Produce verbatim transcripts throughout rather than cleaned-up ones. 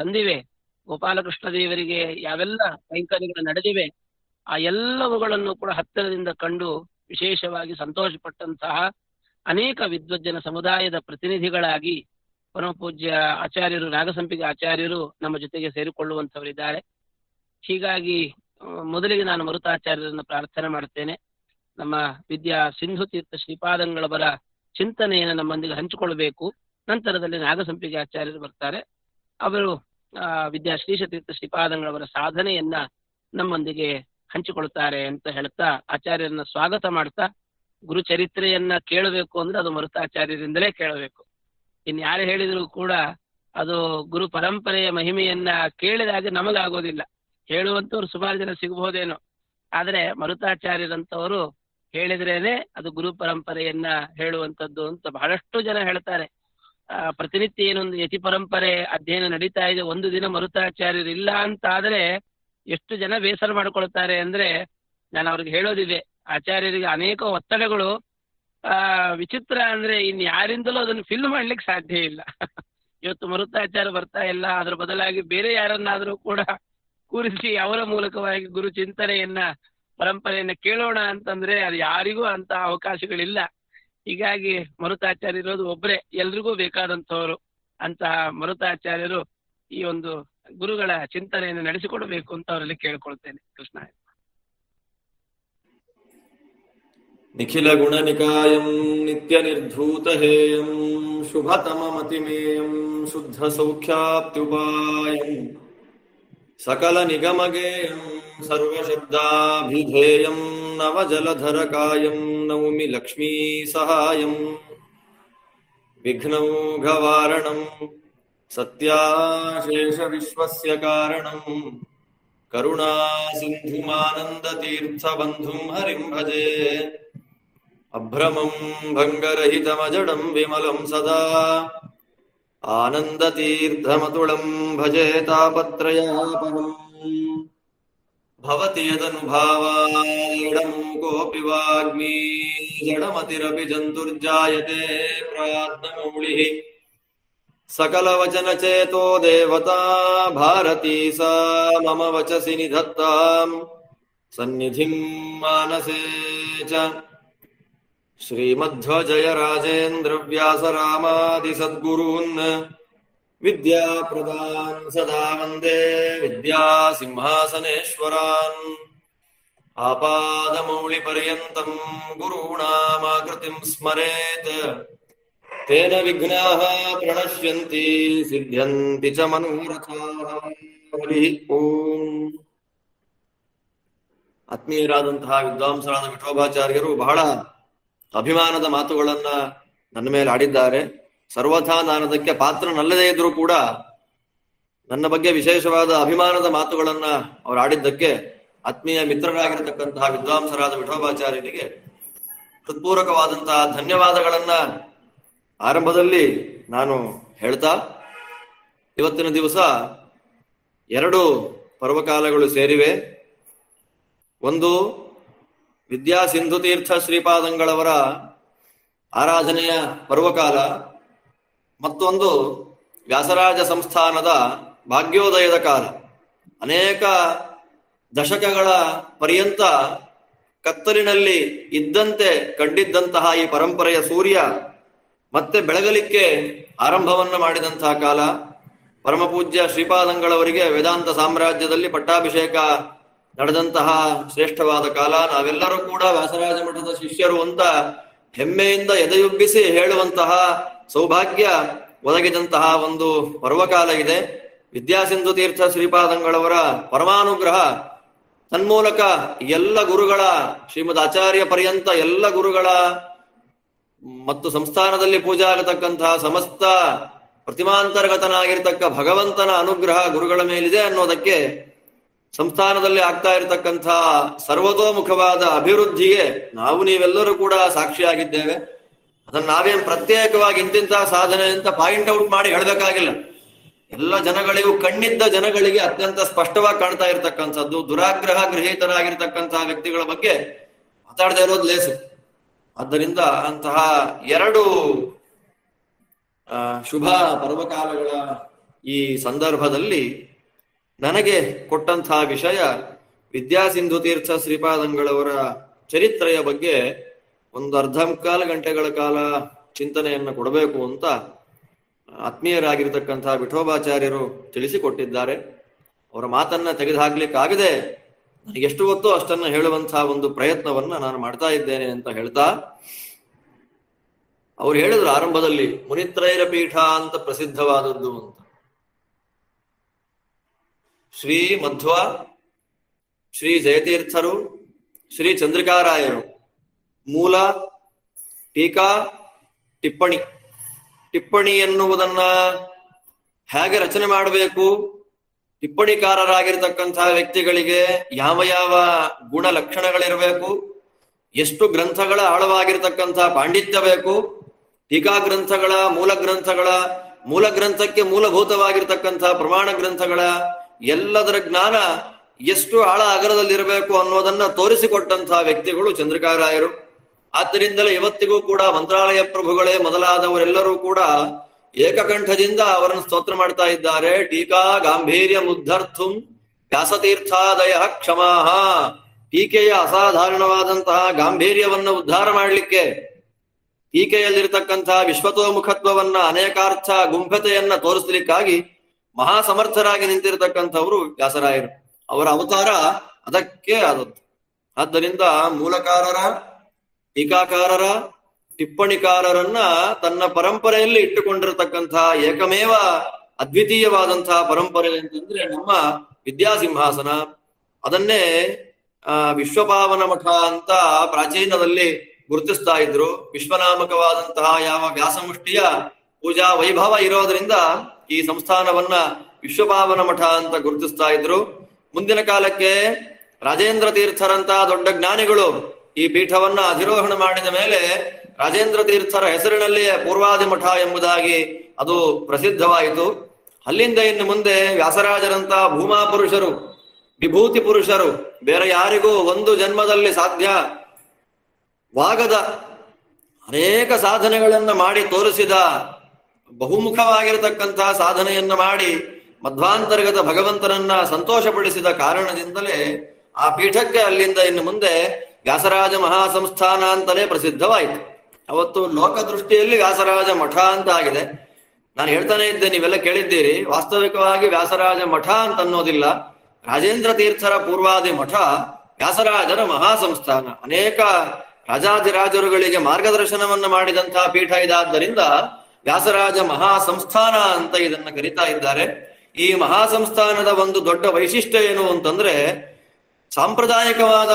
ಸಂದಿವೆ, ಗೋಪಾಲಕೃಷ್ಣ ದೇವರಿಗೆ ಯಾವೆಲ್ಲ ಕೈಂಕರ್ಯಗಳು ನಡೆದಿವೆ, ಆ ಎಲ್ಲವುಗಳನ್ನು ಕೂಡ ಹತ್ತಿರದಿಂದ ಕಂಡು ವಿಶೇಷವಾಗಿ ಸಂತೋಷಪಟ್ಟಂತಹ ಅನೇಕ ವಿದ್ವಜ್ಜನ ಸಮುದಾಯದ ಪ್ರತಿನಿಧಿಗಳಾಗಿ ಪರಮಪೂಜ್ಯ ಆಚಾರ್ಯರು ನಾಗಸಂಪಿಗೆ ಆಚಾರ್ಯರು ನಮ್ಮ ಜೊತೆಗೆ ಸೇರಿಕೊಳ್ಳುವಂಥವರಿದ್ದಾರೆ. ಹೀಗಾಗಿ ಮೊದಲಿಗೆ ನಾನು ಮರುತಾಚಾರ್ಯರನ್ನು ಪ್ರಾರ್ಥನೆ ಮಾಡ್ತೇನೆ. ನಮ್ಮ ವಿದ್ಯಾ ಸಿಂಧುತೀರ್ಥ ಶ್ರೀಪಾದಂಗಳವರ ಚಿಂತನೆಯನ್ನು ನಮ್ಮೊಂದಿಗೆ ಹಂಚಿಕೊಳ್ಬೇಕು. ನಂತರದಲ್ಲಿ ನಾಗಸಂಪಿಗೆ ಆಚಾರ್ಯರು ಬರ್ತಾರೆ. ಅವರು ವಿದ್ಯಾಶ್ರೀಧರ ಶ್ರೀಪಾದಂಗಳವರ ಸಾಧನೆಯನ್ನ ನಮ್ಮೊಂದಿಗೆ ಹಂಚಿಕೊಳ್ತಾರೆ ಅಂತ ಹೇಳ್ತಾ ಆಚಾರ್ಯರನ್ನ ಸ್ವಾಗತ ಮಾಡ್ತಾ, ಗುರುಚರಿತ್ರೆಯನ್ನ ಕೇಳಬೇಕು ಅಂದ್ರೆ ಅದು ಮರುತಾಚಾರ್ಯರಿಂದಲೇ ಕೇಳಬೇಕು. ಇನ್ಯಾರು ಹೇಳಿದ್ರು ಕೂಡ ಅದು ಗುರು ಪರಂಪರೆಯ ಮಹಿಮೆಯನ್ನ ಕೇಳಿದಾಗ ನಮಗಾಗೋದಿಲ್ಲ. ಹೇಳುವಂಥವ್ರು ಸುಮಾರು ಜನ ಸಿಗಬಹುದೇನೋ, ಆದರೆ ಮರುತಾಚಾರ್ಯರಂಥವರು ಹೇಳಿದ್ರೇನೆ ಅದು ಗುರು ಪರಂಪರೆಯನ್ನ ಹೇಳುವಂಥದ್ದು ಅಂತ ಬಹಳಷ್ಟು ಜನ ಹೇಳ್ತಾರೆ. ಆ ಪ್ರತಿನಿತ್ಯ ಏನೊಂದು ಯತಿ ಪರಂಪರೆ ಅಧ್ಯಯನ ನಡೀತಾ ಇದೆ, ಒಂದು ದಿನ ಮರುತಾಚಾರ್ಯರು ಇಲ್ಲ ಅಂತ ಆದ್ರೆ ಎಷ್ಟು ಜನ ಬೇಸರ ಮಾಡ್ಕೊಳ್ತಾರೆ ಅಂದ್ರೆ, ನಾನು ಅವ್ರಿಗೆ ಹೇಳೋದಿದೆ, ಆಚಾರ್ಯರಿಗೆ ಅನೇಕ ಒತ್ತಡಗಳು ಆ ವಿಚಿತ್ರ ಅಂದ್ರೆ ಇನ್ಯಾರಿಂದಲೂ ಅದನ್ನು ಫಿಲ್ ಮಾಡ್ಲಿಕ್ಕೆ ಸಾಧ್ಯ ಇಲ್ಲ. ಇವತ್ತು ಮರುತಾಚಾರ್ಯ ಬರ್ತಾ ಇಲ್ಲ, ಅದ್ರ ಬದಲಾಗಿ ಬೇರೆ ಯಾರನ್ನಾದ್ರೂ ಕೂಡ ಕೂರಿಸಿ ಅವರ ಮೂಲಕವಾಗಿ ಗುರು ಚಿಂತನೆಯನ್ನ ಪರಂಪರೆಯನ್ನ ಕೇಳೋಣ ಅಂತಂದ್ರೆ ಅದು ಯಾರಿಗೂ ಅಂತ ಅವಕಾಶಗಳಿಲ್ಲ. ಹೀಗಾಗಿ ಮರುತಾಚಾರ್ಯ ಇರೋದು ಒಬ್ಬರೇ, ಎಲ್ರಿಗೂ ಬೇಕಾದಂಥವ್ರು ಅಂತ ಮರುತಾಚಾರ್ಯರು ಈ ಒಂದು ಗುರುಗಳ ಚಿಂತನೆಯನ್ನು ನಡೆಸಿಕೊಡಬೇಕು ಅಂತ ಅವರಲ್ಲಿ ಕೇಳ್ಕೊಳ್ತೇನೆ. ಕೃಷ್ಣ ನಿಖಿಲ ಗುಣನಿಕಾಯಂ ನಿತ್ಯ ನಿರ್ಧೂತ ಹೇಯಂ ಶುಭತಮ ಮತಿಮೇಯಂ ಶುದ್ಧ ಸೌಖ್ಯಾಪ್ತ್ಯುಪಾಯಂ ಸಕಲ ನಿಗಮಗೇಯಂ ಸರ್ವಶಬ್ದಾಭಿಧೇಯಂ ನವಜಲಧರ ಕಾಯಂ ನೌಮಿ ಲಕ್ಷ್ಮೀ ಸಹಾಯಂ ವಿಘ್ನೌಘವಾರಣಂ ಸತ್ಯಾಶೇಷ ವಿಶ್ವಸ್ಯ ಕಾರಣಂ ಕರುಣಾ ಸಿಂಧುಮಾನಂದತೀರ್ಥಬಂಧುಂ ಹರಿಂ ಭಜೆ ಅಭ್ರಮಂ ಭಂಗರಹಿತಮಜಡಂ ವಿಮಲಂ ಸದಾ ಆನಂದತೀರ್ಥಮತುಳಂ ಭಜೆ ತಾಪತ್ರಯಾಪಹಂ ಭವತಿ ಯದನುಭಾವಾಡಮೂಕೋಪಿ ವಾಗ್ಮೀ ಜಡಮತಿರಪಿ ಜಂತುರ್ಜಾಯತೆ ಪ್ರಾಜ್ಞಮೌಳಿಃ ಸಕಲವಚನಚೇತೋ ದೇವತಾ ಭಾರತೀ ಸಾ ಮಮ ವಚಸಿ ನಿಧತ್ತಾಂ ಸನ್ನಿಧಿಂ ಮಾನಸೇ ಚ ಶ್ರೀಮಧ್ವ ಜಯ ರಾಜೇಂದ್ರ ವ್ಯಾಸರಾಮಾದಿ ಸದ್ಗುರೂನ್ ವಿದ್ಯಾಪ್ರದಾನ್ ಸದಾ ವಂದೇ ವಿದ್ಯಾಸಿಂಹಾಸನೇಶ್ವರಾನ್ ಆಪಾದಮೌಳಿಪರ್ಯಂತಂ ಗುರುಣಾಮಾಕೃತಿಂ ಸ್ಮರೇತ್ ತೇನ ವಿಘ್ನಾಃ ಪ್ರಣಶ್ಯಂತಿ ಸಿದ್ಧ್ಯಂತಿ ಚ ಮನೋರಥಾಃ. ಓಂ. ಆತ್ಮೀಯರಾದಂತಹ ವಿದ್ವಾಂಸರಾದ ವಿಠೋಬಾಚಾರ್ಯರು ಬಹಳ ಅಭಿಮಾನದ ಮಾತುಗಳನ್ನ ನನ್ನ ಮೇಲೆ ಆಡಿದ್ದಾರೆ. ಸರ್ವಥಾ ನಾನು ಅದಕ್ಕೆ ಪಾತ್ರನಲ್ಲದೇ ಇದ್ರೂ ಕೂಡ ನನ್ನ ಬಗ್ಗೆ ವಿಶೇಷವಾದ ಅಭಿಮಾನದ ಮಾತುಗಳನ್ನ ಅವ್ರು ಆಡಿದ್ದಕ್ಕೆ ಆತ್ಮೀಯ ಮಿತ್ರರಾಗಿರತಕ್ಕಂತಹ ವಿದ್ವಾಂಸರಾದ ವಿಠೋಬಾಚಾರ್ಯರಿಗೆ ಹೃತ್ಪೂರ್ವಕವಾದಂತಹ ಧನ್ಯವಾದಗಳನ್ನ ಆರಂಭದಲ್ಲಿ ನಾನು ಹೇಳ್ತಾ, ಇವತ್ತಿನ ದಿವಸ ಎರಡು ಪರ್ವಕಾಲಗಳು ಸೇರಿವೆ. ಒಂದು ವಿದ್ಯಾ ಸಿಂಧುತೀರ್ಥ ಶ್ರೀಪಾದಂಗಳವರ ಆರಾಧನೆಯ ಪರ್ವಕಾಲ, ಮತ್ತೊಂದು ವ್ಯಾಸರಾಜ ಸಂಸ್ಥಾನದ ಭಾಗ್ಯೋದಯದ ಕಾಲ. ಅನೇಕ ದಶಕಗಳ ಪರ್ಯಂತ ಕತ್ತಲಿನಲ್ಲಿ ಇದ್ದಂತೆ ಕಂಡಿದ್ದಂತಹ ಈ ಪರಂಪರೆಯ ಸೂರ್ಯ ಮತ್ತೆ ಬೆಳಗಲಿಕ್ಕೆ ಆರಂಭವನ್ನು ಮಾಡಿದಂತಹ ಕಾಲ. ಪರಮಪೂಜ್ಯ ಶ್ರೀಪಾದಂಗಳವರಿಗೆ ವೇದಾಂತ ಸಾಮ್ರಾಜ್ಯದಲ್ಲಿ ಪಟ್ಟಾಭಿಷೇಕ ನಡೆದಂತಹ ಶ್ರೇಷ್ಠವಾದ ಕಾಲ. ನಾವೆಲ್ಲರೂ ಕೂಡ ವ್ಯಾಸರಾಜ ಮಠದ ಶಿಷ್ಯರು ಅಂತ ಹೆಮ್ಮೆಯಿಂದ ಎದೆಯುಬ್ಬಿಸಿ ಹೇಳುವಂತಹ ಸೌಭಾಗ್ಯ ಒದಗಿದಂತಹ ಒಂದು ಪರ್ವಕಾಲ ಇದೆ. ವಿದ್ಯಾಸಿಂಧು ತೀರ್ಥ ಶ್ರೀಪಾದಂಗಳವರ ಪರಮಾನುಗ್ರಹ ತನ್ಮೂಲಕ ಎಲ್ಲ ಗುರುಗಳ, ಶ್ರೀಮದ್ ಆಚಾರ್ಯ ಪರ್ಯಂತ ಎಲ್ಲ ಗುರುಗಳ ಮತ್ತು ಸಂಸ್ಥಾನದಲ್ಲಿ ಪೂಜೆ ಆಗತಕ್ಕಂತಹ ಸಮಸ್ತ ಪ್ರತಿಮಾಂತರ್ಗತನಾಗಿರ್ತಕ್ಕ ಭಗವಂತನ ಅನುಗ್ರಹ ಗುರುಗಳ ಮೇಲಿದೆ ಅನ್ನೋದಕ್ಕೆ, ಸಂಸ್ಥಾನದಲ್ಲಿ ಆಗ್ತಾ ಇರತಕ್ಕಂತಹ ಸರ್ವತೋಮುಖವಾದ ಅಭಿವೃದ್ಧಿಗೆ ನಾವು ನೀವೆಲ್ಲರೂ ಕೂಡ ಸಾಕ್ಷಿಯಾಗಿದ್ದೇವೆ. ಅದನ್ನ ನಾವೇನ್ ಪ್ರತ್ಯೇಕವಾಗಿ ಇಂತಿಂತಹ ಸಾಧನೆ ಅಂತ ಪಾಯಿಂಟ್ ಔಟ್ ಮಾಡಿ ಹೇಳಬೇಕಾಗಿಲ್ಲ. ಎಲ್ಲ ಜನಗಳಿಗೂ, ಕಣ್ಣಿದ್ದ ಜನಗಳಿಗೆ ಅತ್ಯಂತ ಸ್ಪಷ್ಟವಾಗಿ ಕಾಣ್ತಾ ಇರತಕ್ಕಂಥದ್ದು. ದುರಾಗ್ರಹ ಗೃಹೀತರಾಗಿರ್ತಕ್ಕಂತಹ ವ್ಯಕ್ತಿಗಳ ಬಗ್ಗೆ ಮಾತಾಡದೇ ಇರೋದು ಲೇಸು. ಆದ್ದರಿಂದ ಅಂತಹ ಎರಡು ಶುಭ ಪರ್ವಕಾಲಗಳ ಈ ಸಂದರ್ಭದಲ್ಲಿ ನನಗೆ ಕೊಟ್ಟಂತಹ ವಿಷಯ ವಿದ್ಯಾ ಸಿಂಧುತೀರ್ಥ ಶ್ರೀಪಾದಂಗಳವರ ಚರಿತ್ರೆಯ ಬಗ್ಗೆ ಒಂದು ಅರ್ಧ ಮುಕ್ಕಾಲು ಗಂಟೆಗಳ ಕಾಲ ಚಿಂತನೆಯನ್ನು ಕೊಡಬೇಕು ಅಂತ ಆತ್ಮೀಯರಾಗಿರ್ತಕ್ಕಂತಹ ವಿಠೋಬಾಚಾರ್ಯರು ತಿಳಿಸಿಕೊಟ್ಟಿದ್ದಾರೆ. ಅವರ ಮಾತನ್ನ ತೆಗೆದುಹಾಕ್ಲಿಕ್ಕಾಗದೆ ನನಗೆಷ್ಟು ಗೊತ್ತೋ ಅಷ್ಟನ್ನ ಹೇಳುವಂತಹ ಒಂದು ಪ್ರಯತ್ನವನ್ನ ನಾನು ಮಾಡ್ತಾ ಇದ್ದೇನೆ ಅಂತ ಹೇಳ್ತಾ ಅವ್ರು ಹೇಳಿದ್ರು ಆರಂಭದಲ್ಲಿ ಮುನಿತ್ರೈರ ಪೀಠ ಅಂತ ಪ್ರಸಿದ್ಧವಾದದ್ದು ಅಂತ. ಶ್ರೀ ಮಧ್ವ, ಶ್ರೀ ಜಯತೀರ್ಥರು, ಶ್ರೀ ಚಂದ್ರಿಕಾರಾಯರು. ಮೂಲ, ಟೀಕಾ, ಟಿಪ್ಪಣಿ. ಟಿಪ್ಪಣಿ ಎನ್ನುವುದನ್ನ ಹೇಗೆ ರಚನೆ ಮಾಡಬೇಕು, ಟಿಪ್ಪಣಿಕಾರರಾಗಿರ್ತಕ್ಕಂತಹ ವ್ಯಕ್ತಿಗಳಿಗೆ ಯಾವ ಯಾವ ಗುಣ ಲಕ್ಷಣಗಳಿರಬೇಕು, ಎಷ್ಟು ಗ್ರಂಥಗಳ ಆಳವಾಗಿರ್ತಕ್ಕಂತಹ ಪಾಂಡಿತ್ಯ ಬೇಕು, ಟೀಕಾ ಗ್ರಂಥಗಳ ಮೂಲ ಗ್ರಂಥಗಳ ಮೂಲ ಗ್ರಂಥಕ್ಕೆ ಮೂಲಭೂತವಾಗಿರ್ತಕ್ಕಂತಹ ಪ್ರಮಾಣ ಗ್ರಂಥಗಳ ಎಲ್ಲದರ ಜ್ಞಾನ ಎಷ್ಟು ಆಳ ಅಗರದಲ್ಲಿರಬೇಕು ಅನ್ನೋದನ್ನ ತೋರಿಸಿಕೊಟ್ಟಂತಹ ವ್ಯಕ್ತಿಗಳು ಚಂದ್ರಿಕಾರಾಯರು. ಆದ್ದರಿಂದಲೇ ಇವತ್ತಿಗೂ ಕೂಡ ಮಂತ್ರಾಲಯ ಪ್ರಭುಗಳೇ ಮೊದಲಾದವರೆಲ್ಲರೂ ಕೂಡ ಏಕಕಂಠದಿಂದ ಅವರನ್ನು ಸ್ತೋತ್ರ ಮಾಡ್ತಾ ಇದ್ದಾರೆ. ಟೀಕಾ ಗಾಂಭೀರ್ಯ ಮುದ್ಧರ್ಥುಂ ವ್ಯಾಸತೀರ್ಥಾದಯ ಕ್ಷಮಾಹ. ಟೀಕೆಯ ಅಸಾಧಾರಣವಾದಂತಹ ಗಾಂಭೀರ್ಯವನ್ನು ಉದ್ಧಾರ ಮಾಡಲಿಕ್ಕೆ, ಟೀಕೆಯಲ್ಲಿರ್ತಕ್ಕಂತಹ ವಿಶ್ವತೋಮುಖತ್ವವನ್ನ, ಅನೇಕಾರ್ಥ ಗುಂಭತೆಯನ್ನ ತೋರಿಸಲಿಕ್ಕಾಗಿ ಮಹಾಸಮರ್ಥರಾಗಿ ನಿಂತಿರತಕ್ಕಂಥವರು ವ್ಯಾಸರಾಯರು. ಅವರ ಅವತಾರ ಅದಕ್ಕೆ ಆದದ್ದು. ಆದ್ದರಿಂದ ಮೂಲಕಾರರ, ಟೀಕಾಕಾರರ, ಟಿಪ್ಪಣಿಕಾರರನ್ನ ತನ್ನ ಪರಂಪರೆಯಲ್ಲಿ ಇಟ್ಟುಕೊಂಡಿರತಕ್ಕಂತಹ ಏಕಮೇವ ಅದ್ವಿತೀಯವಾದಂತಹ ಪರಂಪರೆ ಅಂತಂದ್ರೆ ನಮ್ಮ ವಿದ್ಯಾಸಿಂಹಾಸನ. ಅದನ್ನೇ ಆ ವಿಶ್ವಭಾವನ ಮಠ ಅಂತ ಪ್ರಾಚೀನದಲ್ಲಿ ಗುರುತಿಸ್ತಾ ಇದ್ರು. ವಿಶ್ವನಾಮಕವಾದಂತಹ ಯಾವ ವ್ಯಾಸಮುಷ್ಟಿಯ ಪೂಜಾ ವೈಭವ ಇರೋದ್ರಿಂದ ಈ ಸಂಸ್ಥಾನವನ್ನ ವಿಶ್ವಭಾವನ ಮಠ ಅಂತ ಗುರುತಿಸ್ತಾ ಇದ್ರು. ಮುಂದಿನ ಕಾಲಕ್ಕೆ ರಾಜೇಂದ್ರ ತೀರ್ಥರಂತಹ ದೊಡ್ಡ ಜ್ಞಾನಿಗಳು ಈ ಪೀಠವನ್ನ ಅಧಿರೋಹಣ ಮಾಡಿದ ಮೇಲೆ ರಾಜೇಂದ್ರ ತೀರ್ಥರ ಹೆಸರಿನಲ್ಲಿಯೇ ಪೂರ್ವಾದಿ ಮಠ ಎಂಬುದಾಗಿ ಅದು ಪ್ರಸಿದ್ಧವಾಯಿತು. ಅಲ್ಲಿಂದ ಇನ್ನು ಮುಂದೆ ವ್ಯಾಸರಾಜರಂತಹ ಭೂಮಾ ಪುರುಷರು, ವಿಭೂತಿ ಪುರುಷರು, ಬೇರೆ ಯಾರಿಗೂ ಒಂದು ಜನ್ಮದಲ್ಲಿ ಸಾಧ್ಯವಾಗದ ಅನೇಕ ಸಾಧನೆಗಳನ್ನ ಮಾಡಿ ತೋರಿಸಿದ, ಬಹುಮುಖವಾಗಿರತಕ್ಕಂತಹ ಸಾಧನೆಯನ್ನ ಮಾಡಿ ಮಧ್ವಾಂತರ್ಗತ ಭಗವಂತನನ್ನ ಸಂತೋಷಪಡಿಸಿದ ಕಾರಣದಿಂದಲೇ ಆ ಪೀಠಕ್ಕೆ ಅಲ್ಲಿಂದ ಇನ್ನು ಮುಂದೆ ವ್ಯಾಸರಾಜ ಮಹಾಸಂಸ್ಥಾನ ಅಂತಲೇ ಪ್ರಸಿದ್ಧವಾಯಿತು. ಅವತ್ತು ಲೋಕದೃಷ್ಟಿಯಲ್ಲಿ ವ್ಯಾಸರಾಜ ಮಠ ಅಂತ ಆಗಿದೆ. ನಾನು ಹೇಳ್ತಾನೆ ಇದ್ದೆ, ನೀವೆಲ್ಲ ಕೇಳಿದ್ದೀರಿ. ವಾಸ್ತವಿಕವಾಗಿ ವ್ಯಾಸರಾಜ ಮಠ ಅಂತ ಅನ್ನೋದಿಲ್ಲ, ರಾಜೇಂದ್ರ ತೀರ್ಥರ ಪೂರ್ವಾದಿ ಮಠ ವ್ಯಾಸರಾಜರ ಮಹಾಸಂಸ್ಥಾನ. ಅನೇಕ ರಾಜಾಧಿರಾಜರುಗಳಿಗೆ ಮಾರ್ಗದರ್ಶನವನ್ನು ಮಾಡಿದಂತಹ ಪೀಠ ಇದಾದ್ದರಿಂದ ವ್ಯಾಸರಾಜ ಮಹಾಸಂಸ್ಥಾನ ಅಂತ ಇದನ್ನ ಕರೀತಾ ಇದ್ದಾರೆ. ಈ ಮಹಾಸಂಸ್ಥಾನದ ಒಂದು ದೊಡ್ಡ ವೈಶಿಷ್ಟ್ಯ ಏನು ಅಂತಂದ್ರೆ, ಸಾಂಪ್ರದಾಯಿಕವಾದ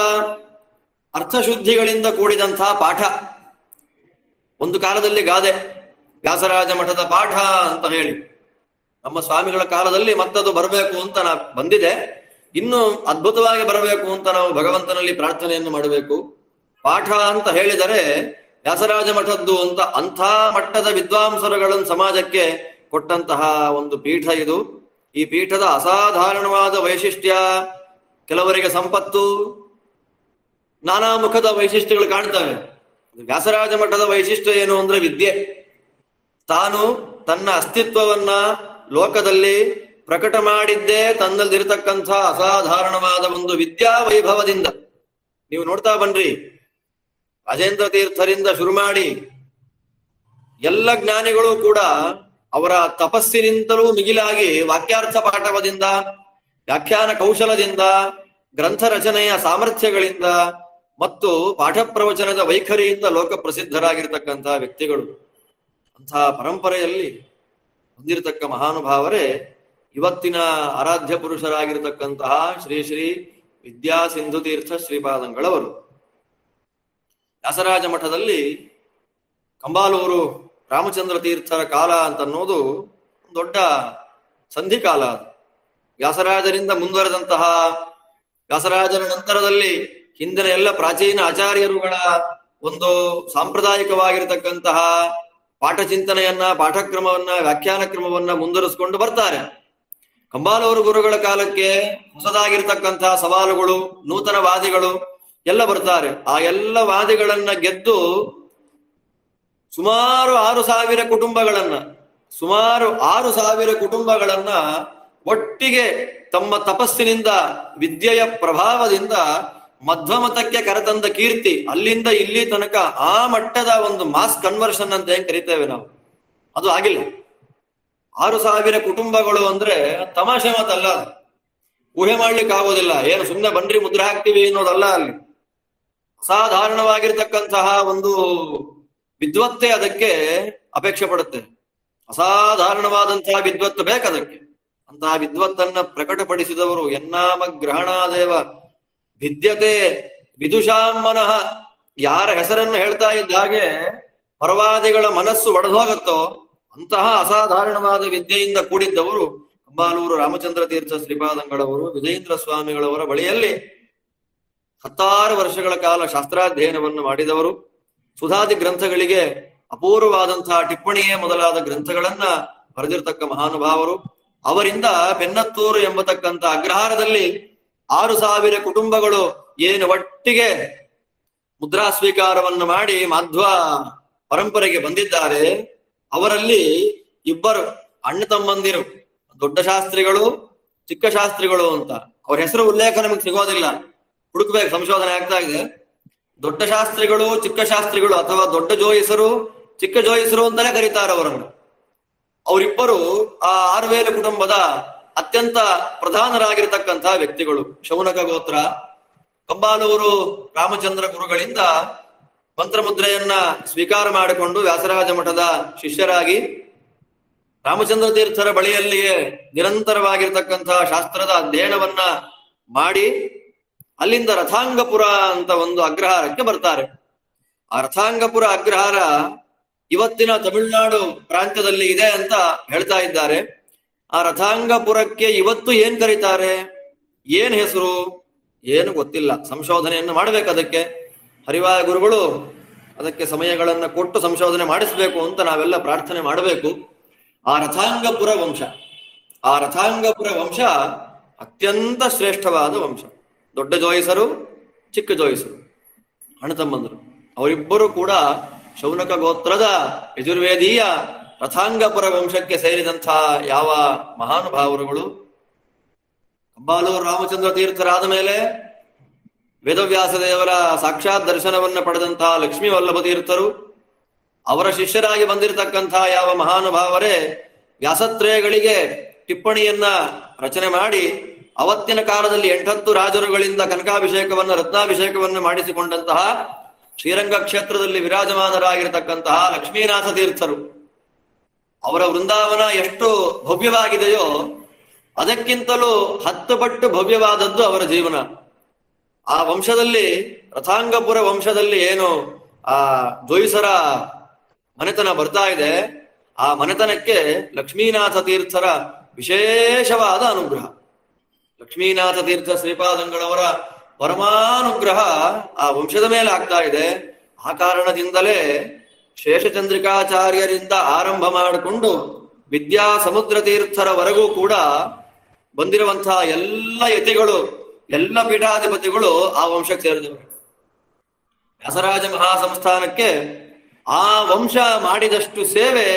ಅರ್ಥಶುದ್ಧಿಗಳಿಂದ ಕೂಡಿದಂತಹ ಪಾಠ. ಒಂದು ಕಾಲದಲ್ಲಿ ಗಾದೆ ವ್ಯಾಸರಾಜ ಮಠದ ಪಾಠ ಅಂತ ಹೇಳಿ ನಮ್ಮ ಸ್ವಾಮಿಗಳ ಕಾಲದಲ್ಲಿ ಮತ್ತದು ಬರಬೇಕು ಅಂತ ನಾ ಬಂದಿದೆ. ಇನ್ನು ಅದ್ಭುತವಾಗಿ ಬರಬೇಕು ಅಂತ ನಾವು ಭಗವಂತನಲ್ಲಿ ಪ್ರಾರ್ಥನೆಯನ್ನು ಮಾಡಬೇಕು. ಪಾಠ ಅಂತ ಹೇಳಿದರೆ ವ್ಯಾಸರಾಜ ಮಠದ್ದು ಅಂತ. ಅಂಥ ಮಟ್ಟದ ವಿದ್ವಾಂಸರುಗಳನ್ನು ಸಮಾಜಕ್ಕೆ ಕೊಟ್ಟಂತಹ ಒಂದು ಪೀಠ ಇದು. ಈ ಪೀಠದ ಅಸಾಧಾರಣವಾದ ವೈಶಿಷ್ಟ್ಯ, ಕೆಲವರಿಗೆ ಸಂಪತ್ತು, ನಾನಾ ಮುಖದ ವೈಶಿಷ್ಟ್ಯಗಳು ಕಾಣ್ತವೆ. ವ್ಯಾಸರಾಜ ಮಠದ ವೈಶಿಷ್ಟ್ಯ ಏನು ಅಂದ್ರೆ ವಿದ್ಯೆ. ತಾನು ತನ್ನ ಅಸ್ತಿತ್ವವನ್ನ ಲೋಕದಲ್ಲಿ ಪ್ರಕಟ ಮಾಡಿದ್ದೇ ತನ್ನಲ್ಲಿರತಕ್ಕಂತಹ ಅಸಾಧಾರಣವಾದ ಒಂದು ವಿದ್ಯಾ ವೈಭವದಿಂದ. ನೀವು ನೋಡ್ತಾ ಬನ್ರಿ, ರಾಜೇಂದ್ರ ತೀರ್ಥರಿಂದ ಶುರು ಮಾಡಿ ಎಲ್ಲ ಜ್ಞಾನಿಗಳು ಕೂಡ ಅವರ ತಪಸ್ಸಿನಿಂದಲೂ ಮಿಗಿಲಾಗಿ ವಾಕ್ಯಾರ್ಥ ಪಾಠವದಿಂದ, ವ್ಯಾಖ್ಯಾನ ಕೌಶಲದಿಂದ, ಗ್ರಂಥ ರಚನೆಯ ಸಾಮರ್ಥ್ಯಗಳಿಂದ ಮತ್ತು ಪಾಠ ಪ್ರವಚನದ ವೈಖರಿಯಿಂದ ಲೋಕ ಪ್ರಸಿದ್ಧರಾಗಿರ್ತಕ್ಕಂತಹ ವ್ಯಕ್ತಿಗಳು. ಅಂತಹ ಪರಂಪರೆಯಲ್ಲಿ ಹೊಂದಿರತಕ್ಕ ಮಹಾನುಭಾವರೇ ಇವತ್ತಿನ ಆರಾಧ್ಯ ಪುರುಷರಾಗಿರ್ತಕ್ಕಂತಹ ಶ್ರೀ ಶ್ರೀ ವಿದ್ಯಾ ಸಿಂಧುತೀರ್ಥ ಶ್ರೀಪಾದಂಗಳವರು. ವ್ಯಾಸರಾಜ ಮಠದಲ್ಲಿ ಕಂಬಾಲೂರು ರಾಮಚಂದ್ರ ತೀರ್ಥರ ಕಾಲ ಅಂತನ್ನೋದು ದೊಡ್ಡ ಸಂಧಿಕಾಲ. ವ್ಯಾಸರಾಜರಿಂದ ಮುಂದುವರೆದಂತಹ, ವ್ಯಾಸರಾಜರ ನಂತರದಲ್ಲಿ ಹಿಂದಿನ ಎಲ್ಲ ಪ್ರಾಚೀನ ಆಚಾರ್ಯರುಗಳ ಒಂದು ಸಾಂಪ್ರದಾಯಿಕವಾಗಿರತಕ್ಕಂತಹ ಪಾಠ ಚಿಂತನೆಯನ್ನ, ಪಾಠಕ್ರಮವನ್ನ, ವ್ಯಾಖ್ಯಾನ ಕ್ರಮವನ್ನ ಮುಂದುವರಿಸಿಕೊಂಡು ಬರ್ತಾರೆ. ಕಂಬಾಲೂರು ಗುರುಗಳ ಕಾಲಕ್ಕೆ ಹೊಸದಾಗಿರ್ತಕ್ಕಂತಹ ಸವಾಲುಗಳು, ನೂತನ ವಾದಿಗಳು ಎಲ್ಲ ಬರ್ತಾರೆ. ಆ ಎಲ್ಲ ವಾದಿಗಳನ್ನ ಗೆದ್ದು ಸುಮಾರು ಆರು ಸಾವಿರ ಕುಟುಂಬಗಳನ್ನ ಸುಮಾರು ಆರು ಸಾವಿರ ಕುಟುಂಬಗಳನ್ನ ಒಟ್ಟಿಗೆ ತಮ್ಮ ತಪಸ್ಸಿನಿಂದ, ವಿದ್ಯೆಯ ಪ್ರಭಾವದಿಂದ ಮಧ್ವ ಮತಕ್ಕೆ ಕರೆತಂದ ಕೀರ್ತಿ. ಅಲ್ಲಿಂದ ಇಲ್ಲಿ ತನಕ ಆ ಮಟ್ಟದ ಒಂದು ಮಾಸ್ ಕನ್ವರ್ಷನ್ ಅಂತ ಏನ್ ಕರಿತೇವೆ ನಾವು, ಅದು ಆಗಿಲ್ಲ. ಆರು ಸಾವಿರ ಕುಟುಂಬಗಳು ಅಂದ್ರೆ ತಮಾಷೆ ಮಾತಲ್ಲ, ಊಹೆ ಮಾಡ್ಲಿಕ್ಕೆ ಆಗೋದಿಲ್ಲ. ಏನು ಸುಮ್ಮನೆ ಬನ್ರಿ ಮುದ್ರೆ ಹಾಕ್ತಿವಿ ಅನ್ನೋದಲ್ಲ, ಅಲ್ಲಿ ಅಸಾಧಾರಣವಾಗಿರ್ತಕ್ಕಂತಹ ಒಂದು ವಿದ್ವತ್ತೆ ಅದಕ್ಕೆ ಅಪೇಕ್ಷೆ ಪಡುತ್ತೆ. ಅಸಾಧಾರಣವಾದಂತಹ ವಿದ್ವತ್ತು ಬೇಕದಕ್ಕೆ. ಅಂತಹ ವಿದ್ವತ್ತನ್ನ ಪ್ರಕಟಪಡಿಸಿದವರು ಎನ್ನಾಮ ಗ್ರಹಣಾದೇವ ವಿದ್ಯತೆ ವಿದುಷಾಮನಃ, ಯಾರ ಹೆಸರನ್ನು ಹೇಳ್ತಾ ಇದ್ದ ಹಾಗೆ ಪರವಾದಿಗಳ ಮನಸ್ಸು ಒಡೆದೋಗತ್ತೋ ಅಂತಹ ಅಸಾಧಾರಣವಾದ ವಿದ್ಯೆಯಿಂದ ಕೂಡಿದ್ದವರು ಕಂಬಾಲೂರು ರಾಮಚಂದ್ರ ತೀರ್ಥ ಶ್ರೀಪಾದಂಗಳವರು. ವಿಜಯೇಂದ್ರ ಸ್ವಾಮಿಗಳವರ ಬಳಿಯಲ್ಲಿ ಹತ್ತಾರು ವರ್ಷಗಳ ಕಾಲ ಶಾಸ್ತ್ರಾಧ್ಯಯನವನ್ನು ಮಾಡಿದವರು. ಸುಧಾದಿ ಗ್ರಂಥಗಳಿಗೆ ಅಪೂರ್ವವಾದಂತಹ ಟಿಪ್ಪಣಿಯೇ ಮೊದಲಾದ ಗ್ರಂಥಗಳನ್ನ ಬರೆದಿರ್ತಕ್ಕ ಮಹಾನುಭಾವರು. ಅವರಿಂದ ಪೆನ್ನತ್ತೂರು ಎಂಬತಕ್ಕಂಥ ಅಗ್ರಹಾರದಲ್ಲಿ ಆರು ಸಾವಿರ ಕುಟುಂಬಗಳು ಏನು ಒಟ್ಟಿಗೆ ಮುದ್ರಾ ಸ್ವೀಕಾರವನ್ನು ಮಾಡಿ ಮಧ್ವ ಪರಂಪರೆಗೆ ಬಂದಿದ್ದಾರೆ. ಅವರಲ್ಲಿ ಇಬ್ಬರು ಅಣ್ಣ ತಮ್ಮಂದಿರು, ದೊಡ್ಡ ಶಾಸ್ತ್ರಿಗಳು ಚಿಕ್ಕ ಶಾಸ್ತ್ರಿಗಳು ಅಂತ. ಅವ್ರ ಹೆಸರು ಉಲ್ಲೇಖ ನಮಗೆ ಸಿಗೋದಿಲ್ಲ, ಹುಡುಕ್ಬೇಕು, ಸಂಶೋಧನೆ ಆಗ್ತಾ ಇದೆ. ದೊಡ್ಡ ಶಾಸ್ತ್ರಿಗಳು ಚಿಕ್ಕ ಶಾಸ್ತ್ರಿಗಳು ಅಥವಾ ದೊಡ್ಡ ಜೋಯಿಸರು ಚಿಕ್ಕ ಜೋಯಿಸರು ಅಂತಾನೆ ಕರೀತಾರೆ ಅವರನ್ನು. ಅವರಿಬ್ಬರು ಆ ಆರು ವೇಲ ಕುಟುಂಬದ ಅತ್ಯಂತ ಪ್ರಧಾನರಾಗಿರ್ತಕ್ಕಂತಹ ವ್ಯಕ್ತಿಗಳು. ಶೌನಕ ಗೋತ್ರ ಕಂಬಾಲೂರು ರಾಮಚಂದ್ರ ಗುರುಗಳಿಂದ ಮಂತ್ರಮುದ್ರೆಯನ್ನ ಸ್ವೀಕಾರ ಮಾಡಿಕೊಂಡು ವ್ಯಾಸರಾಜ ಮಠದ ಶಿಷ್ಯರಾಗಿ ರಾಮಚಂದ್ರ ತೀರ್ಥರ ಬಳಿಯಲ್ಲಿಯೇ ನಿರಂತರವಾಗಿರ್ತಕ್ಕಂತಹ ಶಾಸ್ತ್ರದ ಅಧ್ಯಯನವನ್ನ ಮಾಡಿ ಅಲ್ಲಿಂದ ರಥಾಂಗಪುರ ಅಂತ ಒಂದು ಅಗ್ರಹಾರಕ್ಕೆ ಬರ್ತಾರೆ. ಆ ರಥಾಂಗಪುರ ಅಗ್ರಹಾರ ಇವತ್ತಿನ ತಮಿಳುನಾಡು ಪ್ರಾಂತ್ಯದಲ್ಲಿ ಇದೆ ಅಂತ ಹೇಳ್ತಾ ಇದ್ದಾರೆ. ಆ ರಥಾಂಗಪುರಕ್ಕೆ ಇವತ್ತು ಏನ್ ಕರೀತಾರೆ, ಏನ್ ಹೆಸರು ಏನು ಗೊತ್ತಿಲ್ಲ. ಸಂಶೋಧನೆಯನ್ನು ಮಾಡ್ಬೇಕು ಅದಕ್ಕೆ. ಹರಿವಾಯ ಗುರುಗಳು ಅದಕ್ಕೆ ಸಮಯಗಳನ್ನು ಕೊಟ್ಟು ಸಂಶೋಧನೆ ಮಾಡಿಸ್ಬೇಕು ಅಂತ ನಾವೆಲ್ಲ ಪ್ರಾರ್ಥನೆ ಮಾಡಬೇಕು. ಆ ರಥಾಂಗಪುರ ವಂಶ, ಆ ರಥಾಂಗಪುರ ವಂಶ ಅತ್ಯಂತ ಶ್ರೇಷ್ಠವಾದ ವಂಶ. ದೊಡ್ಡ ಜೋಯಿಸರು ಚಿಕ್ಕ ಜೋಯಿಸರು ಅಣ್ಣತಮ್ಮಂದರು ಅವರಿಬ್ಬರು ಕೂಡ ಶೌನಕ ಗೋತ್ರದ ಯಜುರ್ವೇದೀಯ ರಥಾಂಗಪುರ ವಂಶಕ್ಕೆ ಸೇರಿದಂತಹ ಯಾವ ಮಹಾನುಭಾವರುಗಳು. ಕಂಬಾಲೂರು ರಾಮಚಂದ್ರ ತೀರ್ಥರಾದ ಮೇಲೆ ವೇದವ್ಯಾಸ ದೇವರ ಸಾಕ್ಷಾತ್ ದರ್ಶನವನ್ನು ಪಡೆದಂತಹ ಲಕ್ಷ್ಮೀ ವಲ್ಲಭ ತೀರ್ಥರು, ಅವರ ಶಿಷ್ಯರಾಗಿ ಬಂದಿರತಕ್ಕಂತಹ ಯಾವ ಮಹಾನುಭಾವರೇ ವ್ಯಾಸತ್ರಯಗಳಿಗೆ ಟಿಪ್ಪಣಿಯನ್ನ ರಚನೆ ಮಾಡಿ ಅವತ್ತಿನ ಕಾಲದಲ್ಲಿ ಎಂಟತ್ತು ರಾಜರುಗಳಿಂದ ಕನಕಾಭಿಷೇಕವನ್ನು ರತ್ನಾಭಿಷೇಕವನ್ನು ಮಾಡಿಸಿಕೊಂಡಂತಹ ಶ್ರೀರಂಗ ಕ್ಷೇತ್ರದಲ್ಲಿ ವಿರಾಜಮಾನರಾಗಿರತಕ್ಕಂತಹ ಲಕ್ಷ್ಮೀನಾಥ ತೀರ್ಥರು, ಅವರ ವೃಂದಾವನ ಎಷ್ಟು ಭವ್ಯವಾಗಿದೆಯೋ ಅದಕ್ಕಿಂತಲೂ ಹತ್ತು ಪಟ್ಟು ಭವ್ಯವಾದದ್ದು ಅವರ ಜೀವನ. ಆ ವಂಶದಲ್ಲಿ ರಥಾಂಗಪುರ ವಂಶದಲ್ಲಿ ಏನು ಆ ಜೋಯಿಸರ ಮನೆತನ ಬರ್ತಾ ಇದೆ, ಆ ಮನೆತನಕ್ಕೆ ಲಕ್ಷ್ಮೀನಾಥ ತೀರ್ಥರ ವಿಶೇಷವಾದ ಅನುಗ್ರಹ, ಲಕ್ಷ್ಮೀನಾಥ ತೀರ್ಥ ಶ್ರೀಪಾದಂಗಳವರ ಪರಮಾನುಗ್ರಹ ಆ ವಂಶದ ಮೇಲೆ ಆಗ್ತಾ ಇದೆ. ಆ ಕಾರಣದಿಂದಲೇ ಶೇಷಚಂದ್ರಿಕಾಚಾರ್ಯರಿಂದ ಆರಂಭ ಮಾಡಿಕೊಂಡು ವಿದ್ಯಾ ಸಮುದ್ರ ತೀರ್ಥರವರೆಗೂ ಕೂಡ ಬಂದಿರುವಂತಹ ಎಲ್ಲ ಯತಿಗಳು, ಎಲ್ಲ ಪೀಠಾಧಿಪತಿಗಳು ಆ ವಂಶಕ್ಕೆ ಸೇರಿದರು. ವ್ಯಾಸರಾಜ ಮಹಾಸಂಸ್ಥಾನಕ್ಕೆ ಆ ವಂಶ ಮಾಡಿದಷ್ಟು ಸೇವೆ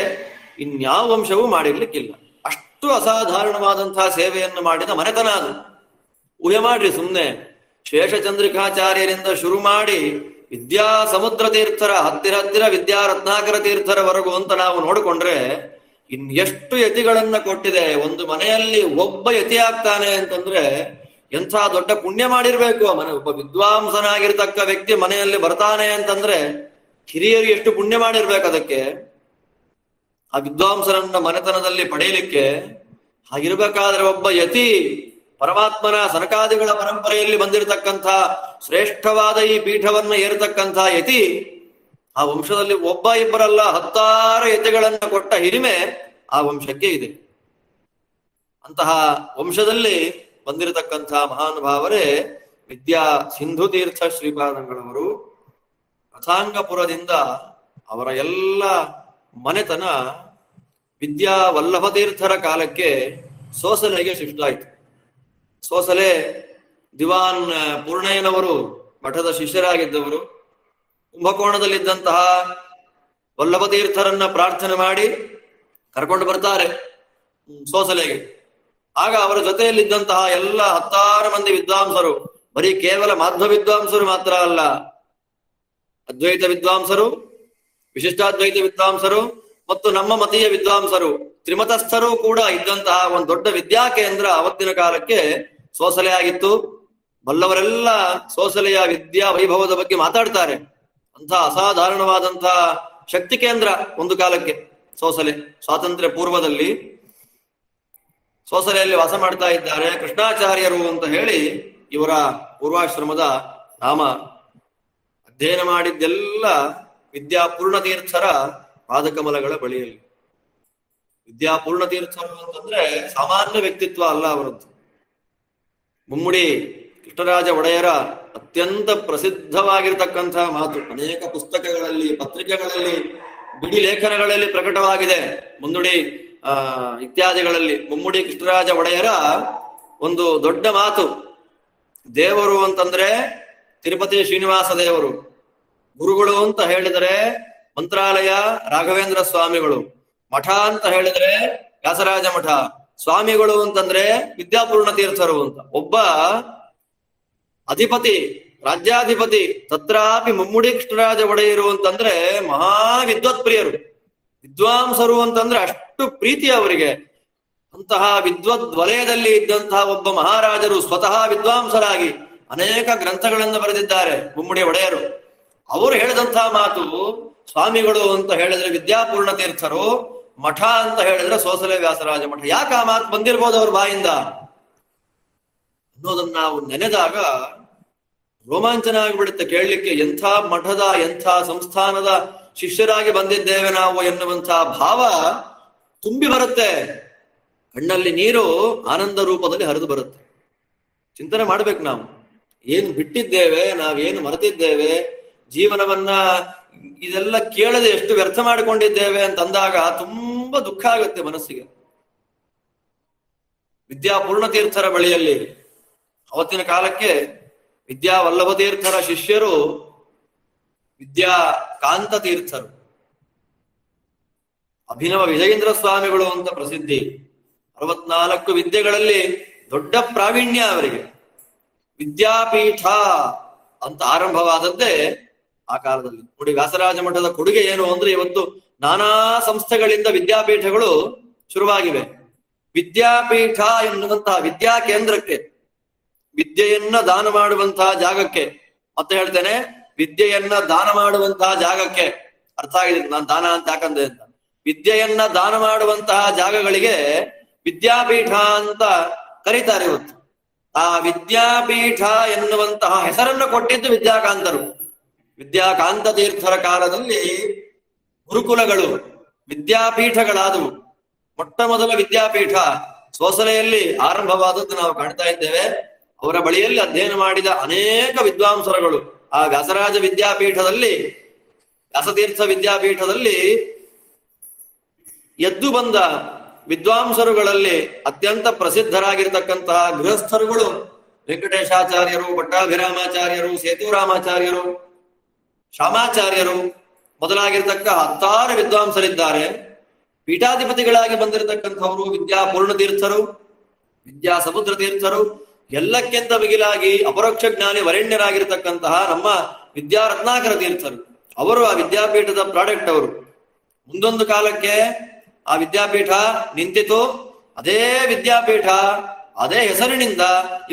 ಇನ್ಯಾವ ವಂಶವೂ ಮಾಡಿರ್ಲಿಕ್ಕಿಲ್ಲ. ಅಷ್ಟು ಅಸಾಧಾರಣವಾದಂತಹ ಸೇವೆಯನ್ನು ಮಾಡಿದ ಮನೆತನ ಅದು. ಊಹೆ ಮಾಡ್ರಿ ಸುಮ್ಮನೆ, ಶೇಷಚಂದ್ರಿಕಾಚಾರ್ಯರಿಂದ ಶುರು ಮಾಡಿ ವಿದ್ಯಾ ಸಮುದ್ರ ತೀರ್ಥರ ಹತ್ತಿರ ಹತ್ತಿರ ವಿದ್ಯಾ ರತ್ನಾಕರ ತೀರ್ಥರವರೆಗೂ ಅಂತ ನಾವು ನೋಡಿಕೊಂಡ್ರೆ ಇನ್ನೆಷ್ಟು ಯತಿಗಳನ್ನ ಕೊಟ್ಟಿದೆ. ಒಂದು ಮನೆಯಲ್ಲಿ ಒಬ್ಬ ಯತಿ ಆಗ್ತಾನೆ ಅಂತಂದ್ರೆ ಎಂಥ ದೊಡ್ಡ ಪುಣ್ಯ ಮಾಡಿರ್ಬೇಕು ಆ ಮನೆ. ಒಬ್ಬ ವಿದ್ವಾಂಸನಾಗಿರ್ತಕ್ಕ ವ್ಯಕ್ತಿ ಮನೆಯಲ್ಲಿ ಬರ್ತಾನೆ ಅಂತಂದ್ರೆ ಹಿರಿಯರು ಎಷ್ಟು ಪುಣ್ಯ ಮಾಡಿರ್ಬೇಕು ಅದಕ್ಕೆ, ಆ ವಿದ್ವಾಂಸರನ್ನ ಮನೆತನದಲ್ಲಿ ಪಡೆಯಲಿಕ್ಕೆ. ಹಾಗಿರ್ಬೇಕಾದ್ರೆ ಒಬ್ಬ ಯತಿ ಪರಮಾತ್ಮನ ಸನಕಾದಿಗಳ ಪರಂಪರೆಯಲ್ಲಿ ಬಂದಿರತಕ್ಕಂಥ ಶ್ರೇಷ್ಠವಾದ ಈ ಪೀಠವನ್ನ ಏರತಕ್ಕಂಥ ಯತಿ ಆ ವಂಶದಲ್ಲಿ ಒಬ್ಬ ಇಬ್ಬರಲ್ಲ ಹತ್ತಾರು ಯತಿಗಳನ್ನ ಕೊಟ್ಟ ಹಿರಿಮೆ ಆ ವಂಶಕ್ಕೆ ಇದೆ. ಅಂತಹ ವಂಶದಲ್ಲಿ ಬಂದಿರತಕ್ಕಂತಹ ಮಹಾನುಭಾವರೇ ವಿದ್ಯಾ ಸಿಂಧುತೀರ್ಥ ಶ್ರೀಪಾದಂಗಳವರು. ರಥಾಂಗಪುರದಿಂದ ಅವರ ಎಲ್ಲ ಮನೆತನ ವಿದ್ಯಾ ವಲ್ಲಭ ತೀರ್ಥರ ಕಾಲಕ್ಕೆ ಸೋಸಲೆಗೆ ಶಿಫ್ಟ್ ಆಯಿತು. ಸೋಸಲೆ ದಿವಾನ್ ಪೂರ್ಣಯ್ಯನವರು ಮಠದ ಶಿಷ್ಯರಾಗಿದ್ದವರು. ಕುಂಭಕೋಣದಲ್ಲಿದ್ದಂತಹ ವಲ್ಲಭ ತೀರ್ಥರನ್ನ ಪ್ರಾರ್ಥನೆ ಮಾಡಿ ಕರ್ಕೊಂಡು ಬರ್ತಾರೆ ಸೋಸಲೆಗೆ. ಆಗ ಅವರ ಜೊತೆಯಲ್ಲಿದ್ದಂತಹ ಎಲ್ಲ ಹತ್ತಾರು ಮಂದಿ ವಿದ್ವಾಂಸರು, ಬರೀ ಕೇವಲ ಮಾಧ್ವ ವಿದ್ವಾಂಸರು ಮಾತ್ರ ಅಲ್ಲ, ಅದ್ವೈತ ವಿದ್ವಾಂಸರು, ವಿಶಿಷ್ಟಾದ್ವೈತ ವಿದ್ವಾಂಸರು ಮತ್ತು ನಮ್ಮ ಮತೀಯ ವಿದ್ವಾಂಸರು, ತ್ರಿಮತಸ್ಥರು ಕೂಡ ಇದ್ದಂತಹ ಒಂದು ದೊಡ್ಡ ವಿದ್ಯಾಕೇಂದ್ರ ಅವತ್ತಿನ ಕಾಲಕ್ಕೆ ಸೋಸಲೆ ಆಗಿತ್ತು. ಬಲ್ಲವರೆಲ್ಲ ಸೋಸಲೆಯ ವಿದ್ಯಾ ವೈಭವದ ಬಗ್ಗೆ ಮಾತಾಡ್ತಾರೆ. ಅಂತಹ ಅಸಾಧಾರಣವಾದಂತಹ ಶಕ್ತಿ ಕೇಂದ್ರ ಒಂದು ಕಾಲಕ್ಕೆ ಸೋಸಲೆ. ಸ್ವಾತಂತ್ರ್ಯ ಪೂರ್ವದಲ್ಲಿ ಸೋಸಲೆಯಲ್ಲಿ ವಾಸ ಮಾಡ್ತಾ ಇದ್ದಾರೆ ಕೃಷ್ಣಾಚಾರ್ಯರು ಅಂತ ಹೇಳಿ ಇವರ ಪೂರ್ವಾಶ್ರಮದ ನಾಮ. ಅಧ್ಯಯನ ಮಾಡಿದ್ದೆಲ್ಲ ವಿದ್ಯಾಪೂರ್ಣ ತೀರ್ಥರ ಪಾದಕಮಲಗಳ ಬಳಿಯಲ್ಲಿ. ವಿದ್ಯಾಪೂರ್ಣ ತೀರ್ಥರು ಅಂತಂದ್ರೆ ಸಾಮಾನ್ಯ ವ್ಯಕ್ತಿತ್ವ ಅಲ್ಲ ಅವರದ್ದು. ಮುಮ್ಮುಡಿ ಕೃಷ್ಣರಾಜ ಒಡೆಯರ ಅತ್ಯಂತ ಪ್ರಸಿದ್ಧವಾಗಿರತಕ್ಕಂತಹ ಮಾತು ಅನೇಕ ಪುಸ್ತಕಗಳಲ್ಲಿ, ಪತ್ರಿಕೆಗಳಲ್ಲಿ, ಬಿಡಿ ಲೇಖನಗಳಲ್ಲಿ ಪ್ರಕಟವಾಗಿದೆ. ಮುನ್ನುಡಿ ಆ ಇತ್ಯಾದಿಗಳಲ್ಲಿ ಮುಮ್ಮುಡಿ ಕೃಷ್ಣರಾಜ ಒಡೆಯರ ಒಂದು ದೊಡ್ಡ ಮಾತು. ದೇವರು ಅಂತಂದ್ರೆ ತಿರುಪತಿ ಶ್ರೀನಿವಾಸ ದೇವರು, ಗುರುಗಳು ಅಂತ ಹೇಳಿದರೆ ಮಂತ್ರಾಲಯ ರಾಘವೇಂದ್ರ ಸ್ವಾಮಿಗಳು, ಮಠ ಅಂತ ಹೇಳಿದ್ರೆ ವ್ಯಾಸರಾಜ ಮಠ, ಸ್ವಾಮಿಗಳು ಅಂತಂದ್ರೆ ವಿದ್ಯಾಪೂರ್ಣ ತೀರ್ಥರು ಅಂತ. ಒಬ್ಬ ಅಧಿಪತಿ, ರಾಜ್ಯಾಧಿಪತಿ, ತತ್ರಾಪಿ ಮುಮ್ಮುಡಿ ಕೃಷ್ಣರಾಜ ಒಡೆಯರು ಅಂತಂದ್ರೆ ಮಹಾ ವಿದ್ವತ್ ಪ್ರಿಯರು, ವಿದ್ವಾಂಸರು ಅಂತಂದ್ರೆ ಅಷ್ಟು ಪ್ರೀತಿ ಅವರಿಗೆ. ಅಂತಹ ವಿದ್ವತ್ ವಲಯದಲ್ಲಿ ಇದ್ದಂತಹ ಒಬ್ಬ ಮಹಾರಾಜರು ಸ್ವತಃ ವಿದ್ವಾಂಸರಾಗಿ ಅನೇಕ ಗ್ರಂಥಗಳನ್ನು ಬರೆದಿದ್ದಾರೆ ಮುಮ್ಮುಡಿ ಒಡೆಯರು. ಅವರು ಹೇಳಿದಂತಹ ಮಾತು, ಸ್ವಾಮಿಗಳು ಅಂತ ಹೇಳಿದ್ರೆ ವಿದ್ಯಾಪೂರ್ಣ ತೀರ್ಥರು, ಮಠ ಅಂತ ಹೇಳಿದ್ರೆ ಸೋಸಲೆ ವ್ಯಾಸರಾಜ ಮಠ. ಯಾಕೆ ಆ ಮಾತು ಬಂದಿರ್ಬೋದು ಅವ್ರ ಬಾಯಿಂದ ಅನ್ನೋದನ್ನ ನಾವು ನೆನೆದಾಗ ರೋಮಾಂಚನ ಆಗಿಬಿಡುತ್ತೆ ಕೇಳಲಿಕ್ಕೆ. ಎಂಥ ಮಠದ, ಎಂಥ ಸಂಸ್ಥಾನದ ಶಿಷ್ಯರಾಗಿ ಬಂದಿದ್ದೇವೆ ನಾವು ಎನ್ನುವಂತಹ ಭಾವ ತುಂಬಿ ಬರುತ್ತೆ. ಕಣ್ಣಲ್ಲಿ ನೀರು ಆನಂದ ರೂಪದಲ್ಲಿ ಹರಿದು ಬರುತ್ತೆ. ಚಿಂತನೆ ಮಾಡ್ಬೇಕು, ನಾವು ಏನು ಬಿಟ್ಟಿದ್ದೇವೆ, ನಾವೇನು ಮರೆತಿದ್ದೇವೆ, ಜೀವನವನ್ನ ಇದೆಲ್ಲ ಕೇಳದೆ ಎಷ್ಟು ವ್ಯರ್ಥ ಮಾಡಿಕೊಂಡಿದ್ದೇವೆ ಅಂತಂದಾಗ ತುಂಬಾ ದುಃಖ ಆಗುತ್ತೆ ಮನಸ್ಸಿಗೆ. ವಿದ್ಯಾಪೂರ್ಣ ತೀರ್ಥರ ಬಳಿಯಲ್ಲಿ ಅವತ್ತಿನ ಕಾಲಕ್ಕೆ ವಿದ್ಯಾವಲ್ಲಭ ತೀರ್ಥರ ಶಿಷ್ಯರು ವಿದ್ಯಾ ಕಾಂತ ತೀರ್ಥರು, ಅಭಿನವ ವಿಜಯೇಂದ್ರ ಸ್ವಾಮಿಗಳು ಅಂತ ಪ್ರಸಿದ್ಧಿ. ಅರವತ್ನಾಲ್ಕು ವಿದ್ಯೆಗಳಲ್ಲಿ ದೊಡ್ಡ ಪ್ರಾವೀಣ್ಯ ಅವರಿಗೆ. ವಿದ್ಯಾಪೀಠ ಅಂತ ಆರಂಭವಾದದ್ದೇ ಆ ಕಾಲದಲ್ಲಿ. ನೋಡಿ, ವ್ಯಾಸರಾಜ ಮಠದ ಕೊಡುಗೆ ಏನು ಅಂದ್ರೆ, ಇವತ್ತು ನಾನಾ ಸಂಸ್ಥೆಗಳಿಂದ ವಿದ್ಯಾಪೀಠಗಳು ಶುರುವಾಗಿವೆ. ವಿದ್ಯಾಪೀಠ ಎನ್ನುವಂತಹ ವಿದ್ಯಾ ಕೇಂದ್ರಕ್ಕೆ, ವಿದ್ಯೆಯನ್ನ ದಾನ ಮಾಡುವಂತಹ ಜಾಗಕ್ಕೆ, ಮತ್ತೆ ಹೇಳ್ತೇನೆ, ವಿದ್ಯೆಯನ್ನ ದಾನ ಮಾಡುವಂತಹ ಜಾಗಕ್ಕೆ, ಅರ್ಥ ಆಗಿದೆ ನಾನು ದಾನ ಅಂತ ಯಾಕಂದೆ ಅಂತ, ವಿದ್ಯೆಯನ್ನ ದಾನ ಮಾಡುವಂತಹ ಜಾಗಗಳಿಗೆ ವಿದ್ಯಾಪೀಠ ಅಂತ ಕರೀತಾರೆ ಇವತ್ತು. ಆ ವಿದ್ಯಾಪೀಠ ಎನ್ನುವಂತಹ ಹೆಸರನ್ನು ಕೊಟ್ಟಿದ್ದು ವಿದ್ಯಾಕಾಂತರು. ವಿದ್ಯಾಕಾಂತ ತೀರ್ಥರ ಕಾಲದಲ್ಲಿ ಗುರುಕುಲಗಳು ವಿದ್ಯಾಪೀಠಗಳಾದವು. ಮೊಟ್ಟ ಮೊದಲ ವಿದ್ಯಾಪೀಠ ಸೋಸಲೆಯಲ್ಲಿ ಆರಂಭವಾದದ್ದು ನಾವು ಕಾಣ್ತಾ ಇದ್ದೇವೆ. ಅವರ ಬಳಿಯಲ್ಲಿ ಅಧ್ಯಯನ ಮಾಡಿದ ಅನೇಕ ವಿದ್ವಾಂಸರುಗಳು ಆ ವ್ಯಾಸರಾಜ ವಿದ್ಯಾಪೀಠದಲ್ಲಿ, ವ್ಯಾಸತೀರ್ಥ ವಿದ್ಯಾಪೀಠದಲ್ಲಿ ಎದ್ದು ಬಂದ ವಿದ್ವಾಂಸರುಗಳಲ್ಲಿ ಅತ್ಯಂತ ಪ್ರಸಿದ್ಧರಾಗಿರ್ತಕ್ಕಂತಹ ಗೃಹಸ್ಥರುಗಳು ವೆಂಕಟೇಶಾಚಾರ್ಯರು, ಪಟ್ಟಾಭಿರಾಮಾಚಾರ್ಯರು, ಸೇತುರಾಮಾಚಾರ್ಯರು, ಶ್ಯಾಮಾಚಾರ್ಯರು ಮೊದಲಾಗಿರ್ತಕ್ಕ ಹತ್ತಾರು ವಿದ್ವಾಂಸರಿದ್ದಾರೆ. ಪೀಠಾಧಿಪತಿಗಳಾಗಿ ಬಂದಿರತಕ್ಕಂಥವರು ವಿದ್ಯಾಪೂರ್ಣ ತೀರ್ಥರು, ವಿದ್ಯಾ ಸಮುದ್ರ ತೀರ್ಥರು, ಎಲ್ಲಕ್ಕಿಂತ ಮಿಗಿಲಾಗಿ ಅಪರೋಕ್ಷ ಜ್ಞಾನಿ ವರೆಣ್ಯರಾಗಿರ್ತಕ್ಕಂತಹ ನಮ್ಮ ವಿದ್ಯಾ ರತ್ನಾಕರ ತೀರ್ಥರು. ಅವರು ಆ ವಿದ್ಯಾಪೀಠದ ಪ್ರಾಡಕ್ಟ್ ಅವರು. ಮುಂದೊಂದು ಕಾಲಕ್ಕೆ ಆ ವಿದ್ಯಾಪೀಠ ನಿಂತಿತು. ಅದೇ ವಿದ್ಯಾಪೀಠ ಅದೇ ಹೆಸರಿನಿಂದ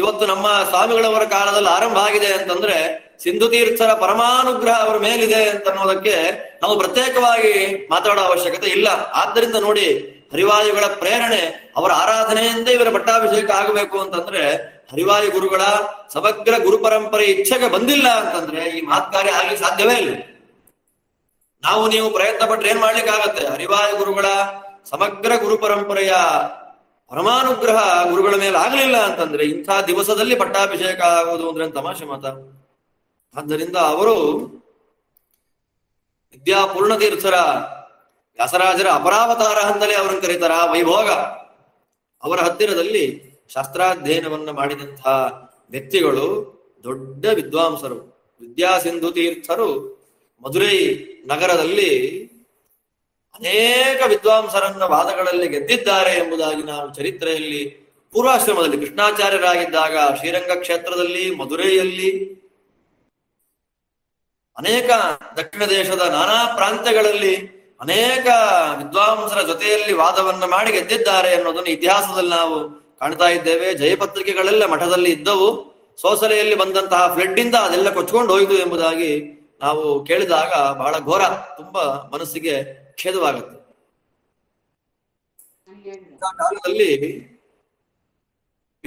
ಇವತ್ತು ನಮ್ಮ ಸ್ವಾಮಿಗಳವರ ಕಾಲದಲ್ಲಿ ಆರಂಭ ಆಗಿದೆ ಅಂತಂದ್ರೆ ಸಿಂಧುತೀರ್ಥರ ಪರಮಾನುಗ್ರಹ ಅವರ ಮೇಲಿದೆ ಅಂತ ಅನ್ನೋದಕ್ಕೆ ನಾವು ಪ್ರತ್ಯೇಕವಾಗಿ ಮಾತಾಡೋ ಅವಶ್ಯಕತೆ ಇಲ್ಲ. ಆದ್ದರಿಂದ ನೋಡಿ, ಹರಿವಾಯುಗಳ ಪ್ರೇರಣೆ, ಅವರ ಆರಾಧನೆಯಿಂದ ಇವರ ಪಟ್ಟಾಭಿಷೇಕ ಆಗಬೇಕು ಅಂತಂದ್ರೆ ಹರಿವಾಯು ಗುರುಗಳ ಸಮಗ್ರ ಗುರು ಪರಂಪರೆ ಇಚ್ಛೆಗೆ ಬಂದಿಲ್ಲ ಅಂತಂದ್ರೆ ಈ ಮಹತ್ ಕಾರ್ಯ ಆಗಲಿ ಸಾಧ್ಯವೇ ಇಲ್ಲ. ನಾವು ನೀವು ಪ್ರಯತ್ನ ಪಟ್ರೆ ಏನ್ ಮಾಡ್ಲಿಕ್ಕಾಗತ್ತೆ? ಹರಿವಾಯು ಗುರುಗಳ ಸಮಗ್ರ ಗುರು ಪರಂಪರೆಯ ಪರಮಾನುಗ್ರಹ ಗುರುಗಳ ಮೇಲೆ ಆಗ್ಲಿಲ್ಲ ಅಂತಂದ್ರೆ ಇಂಥ ದಿವಸದಲ್ಲಿ ಪಟ್ಟಾಭಿಷೇಕ ಆಗೋದು ಅಂದ್ರೆ ತಮಾಷೆ ಮಾತ. ಆದ್ದರಿಂದ ಅವರು ವಿದ್ಯಾಪೂರ್ಣ ತೀರ್ಥರ ವ್ಯಾಸರಾಜರ ಅಪರಾವತಾರ ಅಂತಲೇ ಅವರನ್ನು ಕರೀತಾರ ವೈಭೋಗ. ಅವರ ಹತ್ತಿರದಲ್ಲಿ ಶಾಸ್ತ್ರಾಧ್ಯಯನವನ್ನು ಮಾಡಿದಂತಹ ವ್ಯಕ್ತಿಗಳು ದೊಡ್ಡ ವಿದ್ವಾಂಸರು. ವಿದ್ಯಾ ಸಿಂಧುತೀರ್ಥರು ಮಧುರೈ ನಗರದಲ್ಲಿ ಅನೇಕ ವಿದ್ವಾಂಸರನ್ನ ವಾದಗಳಲ್ಲಿ ಗೆದ್ದಿದ್ದಾರೆ ಎಂಬುದಾಗಿ ನಾವು ಚರಿತ್ರೆಯಲ್ಲಿ ಪೂರ್ವಾಶ್ರಮದಲ್ಲಿ ಕೃಷ್ಣಾಚಾರ್ಯರಾಗಿದ್ದಾಗ ಶ್ರೀರಂಗ ಕ್ಷೇತ್ರದಲ್ಲಿ ಮಧುರೈಯಲ್ಲಿ ಅನೇಕ ದಕ್ಷಿಣ ದೇಶದ ನಾನಾ ಪ್ರಾಂತ್ಯಗಳಲ್ಲಿ ಅನೇಕ ವಿದ್ವಾಂಸರ ಜೊತೆಯಲ್ಲಿ ವಾದವನ್ನ ಮಾಡಿ ಗೆದ್ದಿದ್ದಾರೆ ಅನ್ನೋದನ್ನು ಇತಿಹಾಸದಲ್ಲಿ ನಾವು ಕಾಣ್ತಾ ಇದ್ದೇವೆ. ಜಯಪತ್ರಿಕೆಗಳೆಲ್ಲ ಮಠದಲ್ಲಿ ಇದ್ದವು. ಸೋಸಲೆಯಲ್ಲಿ ಬಂದಂತಹ ಫ್ಲಡ್ ಇಂದ ಅದೆಲ್ಲ ಕೊಚ್ಕೊಂಡು ಹೋಯಿತು ಎಂಬುದಾಗಿ ನಾವು ಕೇಳಿದಾಗ ಬಹಳ ಘೋರ, ತುಂಬಾ ಮನಸ್ಸಿಗೆ ಖೇದವಾಗುತ್ತೆ. ಆ ಕಾಲದಲ್ಲಿ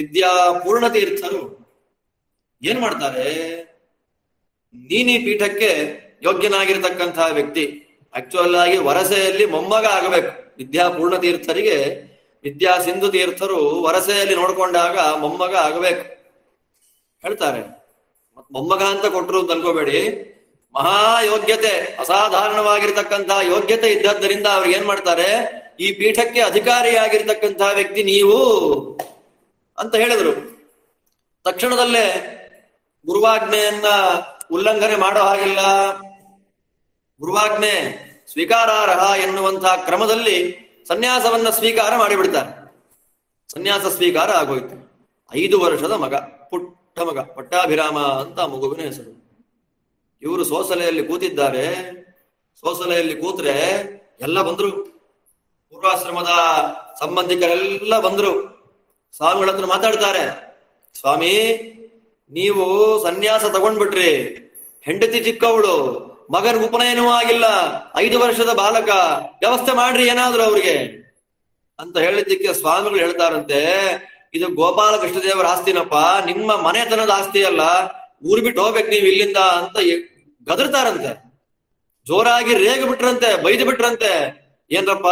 ವಿದ್ಯಾಪೂರ್ಣ ತೀರ್ಥರು ಏನ್ ಮಾಡ್ತಾರೆ, ನೀನಿ ಪೀಠಕ್ಕೆ ಯೋಗ್ಯನಾಗಿರ್ತಕ್ಕಂತಹ ವ್ಯಕ್ತಿ, ಆಕ್ಚುಯಲ್ ಆಗಿ ವರಸೆಯಲ್ಲಿ ಮೊಮ್ಮಗ ಆಗಬೇಕು. ವಿದ್ಯಾಪೂರ್ಣ ತೀರ್ಥರಿಗೆ ವಿದ್ಯಾ ಸಿಂಧುತೀರ್ಥರು ವರಸೆಯಲ್ಲಿ ನೋಡ್ಕೊಂಡಾಗ ಮೊಮ್ಮಗ ಆಗಬೇಕು ಹೇಳ್ತಾರೆ. ಮೊಮ್ಮಗ ಅಂತ ಕೊಟ್ಟರು ಅನ್ಕೋಬೇಡಿ, ಮಹಾ ಯೋಗ್ಯತೆ, ಅಸಾಧಾರಣವಾಗಿರ್ತಕ್ಕಂತಹ ಯೋಗ್ಯತೆ ಇದ್ದದ್ದರಿಂದ ಅವ್ರಿಗೆ ಏನ್ ಮಾಡ್ತಾರೆ, ಈ ಪೀಠಕ್ಕೆ ಅಧಿಕಾರಿಯಾಗಿರ್ತಕ್ಕಂತಹ ವ್ಯಕ್ತಿ ನೀವು ಅಂತ ಹೇಳಿದ್ರು. ತಕ್ಷಣದಲ್ಲೇ ಗುರುವಾಜ್ಞೆಯನ್ನ ಉಲ್ಲಂಘನೆ ಮಾಡೋ ಹಾಗಿಲ್ಲ, ಗುರುವಾಜ್ಞೆ ಸ್ವೀಕಾರಾರ್ಹ ಎನ್ನುವಂತಹ ಕ್ರಮದಲ್ಲಿ ಸನ್ಯಾಸವನ್ನ ಸ್ವೀಕಾರ ಮಾಡಿಬಿಡ್ತಾರೆ. ಸನ್ಯಾಸ ಸ್ವೀಕಾರ ಆಗೋಯ್ತು. ಐದು ವರ್ಷದ ಮಗ, ಪುಟ್ಟ ಮಗ, ಪಟ್ಟಾಭಿರಾಮ ಅಂತ ಮಗುವಿನ ಹೆಸರು. ಇವರು ಸೋಸಲೆಯಲ್ಲಿ ಕೂತಿದ್ದಾರೆ. ಸೋಸಲೆಯಲ್ಲಿ ಕೂತ್ರೆ ಎಲ್ಲ ಬಂದ್ರು, ಪೂರ್ವಾಶ್ರಮದ ಸಂಬಂಧಿಕರೆಲ್ಲ ಬಂದ್ರು. ಸ್ವಾಮಿಗಳ ಹತ್ರ ಮಾತಾಡ್ತಾರೆ, ಸ್ವಾಮಿ ನೀವು ಸನ್ಯಾಸ ತಗೊಂಡ್ಬಿಟ್ರಿ, ಹೆಂಡತಿ ಚಿಕ್ಕವಳು, ಮಗನ ಉಪನಯನೂ ಆಗಿಲ್ಲ, ಐದು ವರ್ಷದ ಬಾಲಕ, ವ್ಯವಸ್ಥೆ ಮಾಡ್ರಿ ಏನಾದ್ರು ಅವ್ರಿಗೆ ಅಂತ ಹೇಳಿದ್ದಕ್ಕೆ ಸ್ವಾಮಿಗಳು ಹೇಳ್ತಾರಂತೆ, ಇದು ಗೋಪಾಲಕೃಷ್ಣ ದೇವರ ಆಸ್ತಿನಪ್ಪ, ನಿಮ್ಮ ಮನೆತನದ ಆಸ್ತಿ ಅಲ್ಲ, ಊರ್ ಬಿಟ್ಟು ಹೋಗ್ಬೇಕು ನೀವು ಇಲ್ಲಿಂದ ಅಂತ ಗದರ್ತಾರಂತೆ. ಜೋರಾಗಿ ರೇಗ ಬಿಟ್ರಂತೆ, ಬೈದು ಬಿಟ್ರಂತೆ, ಏನ್ರಪ್ಪ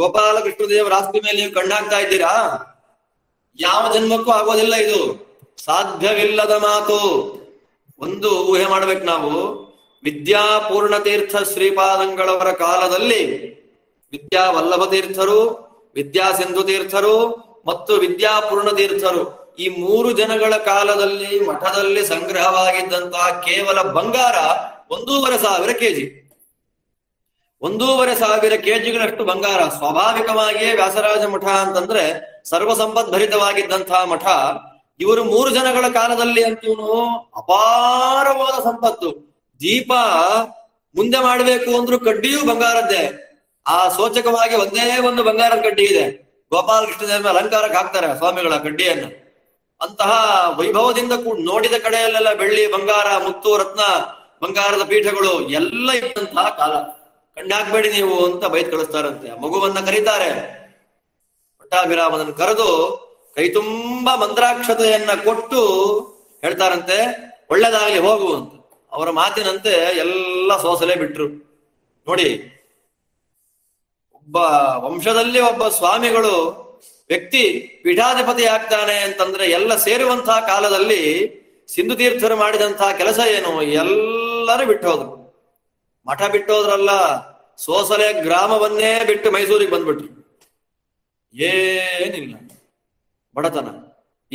ಗೋಪಾಲಕೃಷ್ಣ ದೇವರ ಆಸ್ತಿ ಮೇಲೆ ನೀವು ಕಣ್ಣಾಗ್ತಾ ಇದ್ದೀರಾ, ಯಾವ ಜನ್ಮಕ್ಕೂ ಆಗೋದಿಲ್ಲ, ಇದು ಸಾಧ್ಯವಿಲ್ಲದ ಮಾತು. ಒಂದು ಊಹೆ ಮಾಡ್ಬೇಕು ನಾವು, ವಿದ್ಯಾಪೂರ್ಣ ತೀರ್ಥ ಶ್ರೀಪಾದಂಗಳವರ ಕಾಲದಲ್ಲಿ ವಿದ್ಯಾ ವಲ್ಲಭ ತೀರ್ಥರು, ವಿದ್ಯಾ ಸಿಂಧು ತೀರ್ಥರು ಮತ್ತು ವಿದ್ಯಾಪೂರ್ಣ ತೀರ್ಥರು, ಈ ಮೂರು ಜನಗಳ ಕಾಲದಲ್ಲಿ ಮಠದಲ್ಲಿ ಸಂಗ್ರಹವಾಗಿದ್ದಂತಹ ಕೇವಲ ಬಂಗಾರ ಒಂದೂವರೆ ಸಾವಿರ ಕೆಜಿ ಒಂದೂವರೆ ಸಾವಿರ ಕೆಜಿಗಳಷ್ಟು ಬಂಗಾರ. ಸ್ವಾಭಾವಿಕವಾಗಿಯೇ ವ್ಯಾಸರಾಜ ಮಠ ಅಂತಂದ್ರೆ ಸರ್ವಸಂಪದ್ಭರಿತವಾಗಿದ್ದಂತಹ ಮಠ. ಇವರು ಮೂರು ಜನಗಳ ಕಾಲದಲ್ಲಿ ಅಂತೂ ಅಪಾರವಾದ ಸಂಪತ್ತು. ದೀಪ ಮುಂದೆ ಮಾಡಬೇಕು ಅಂದ್ರೂ ಕಡ್ಡಿಯೂ ಬಂಗಾರದ್ದೇ. ಆ ಸೋಚಕವಾಗಿ ಒಂದೇ ಒಂದು ಬಂಗಾರದ ಕಡ್ಡಿ ಇದೆ. ಗೋಪಾಲಕೃಷ್ಣ ದೇವರ ಅಲಂಕಾರಕ್ಕೆ ಹಾಕ್ತಾರೆ ಸ್ವಾಮಿಗಳ ಕಡ್ಡಿಯನ್ನು. ಅಂತಹ ವೈಭವದಿಂದ ಕೂಡ ನೋಡಿದ ಕಡೆಯಲ್ಲೆಲ್ಲ ಬೆಳ್ಳಿ, ಬಂಗಾರ, ಮುತ್ತು, ರತ್ನ, ಬಂಗಾರದ ಪೀಠಗಳು ಎಲ್ಲ ಇದ್ದಂತಹ ಕಾಲ. ಕಣ್ಣಾಕ್ಬೇಡಿ ನೀವು ಅಂತ ಬೈದ್ ಕಳಿಸ್ತಾರಂತೆ. ಮಗುವನ್ನ ಕರೀತಾರೆ. ಪಟ್ಟಾಭಿರಾಮನನ್ನು ಕರೆದು ಕೈ ತುಂಬಾ ಮಂತ್ರಾಕ್ಷತೆಯನ್ನ ಕೊಟ್ಟು ಹೇಳ್ತಾರಂತೆ, ಒಳ್ಳೇದಾಗಲಿ ಹೋಗು ಅಂತ. ಅವರ ಮಾತಿನಂತೆ ಎಲ್ಲ ಸೋಸಲೆ ಬಿಟ್ರು. ನೋಡಿ, ಒಬ್ಬ ವಂಶದಲ್ಲಿ ಒಬ್ಬ ಸ್ವಾಮಿಗಳು ವ್ಯಕ್ತಿ ಪೀಠಾಧಿಪತಿ ಆಗ್ತಾನೆ ಅಂತಂದ್ರೆ ಎಲ್ಲ ಸೇರುವಂತಹ ಕಾಲದಲ್ಲಿ ಸಿಂಧು ತೀರ್ಥರು ಮಾಡಿದಂತಹ ಕೆಲಸ ಏನು, ಎಲ್ಲರೂ ಬಿಟ್ಟೋದ್ರು. ಮಠ ಬಿಟ್ಟೋದ್ರಲ್ಲ, ಸೋಸಲೆ ಗ್ರಾಮವನ್ನೇ ಬಿಟ್ಟು ಮೈಸೂರಿಗೆ ಬಂದ್ಬಿಟ್ರು. ಏನಿಲ್ಲ, ಬಡತನ,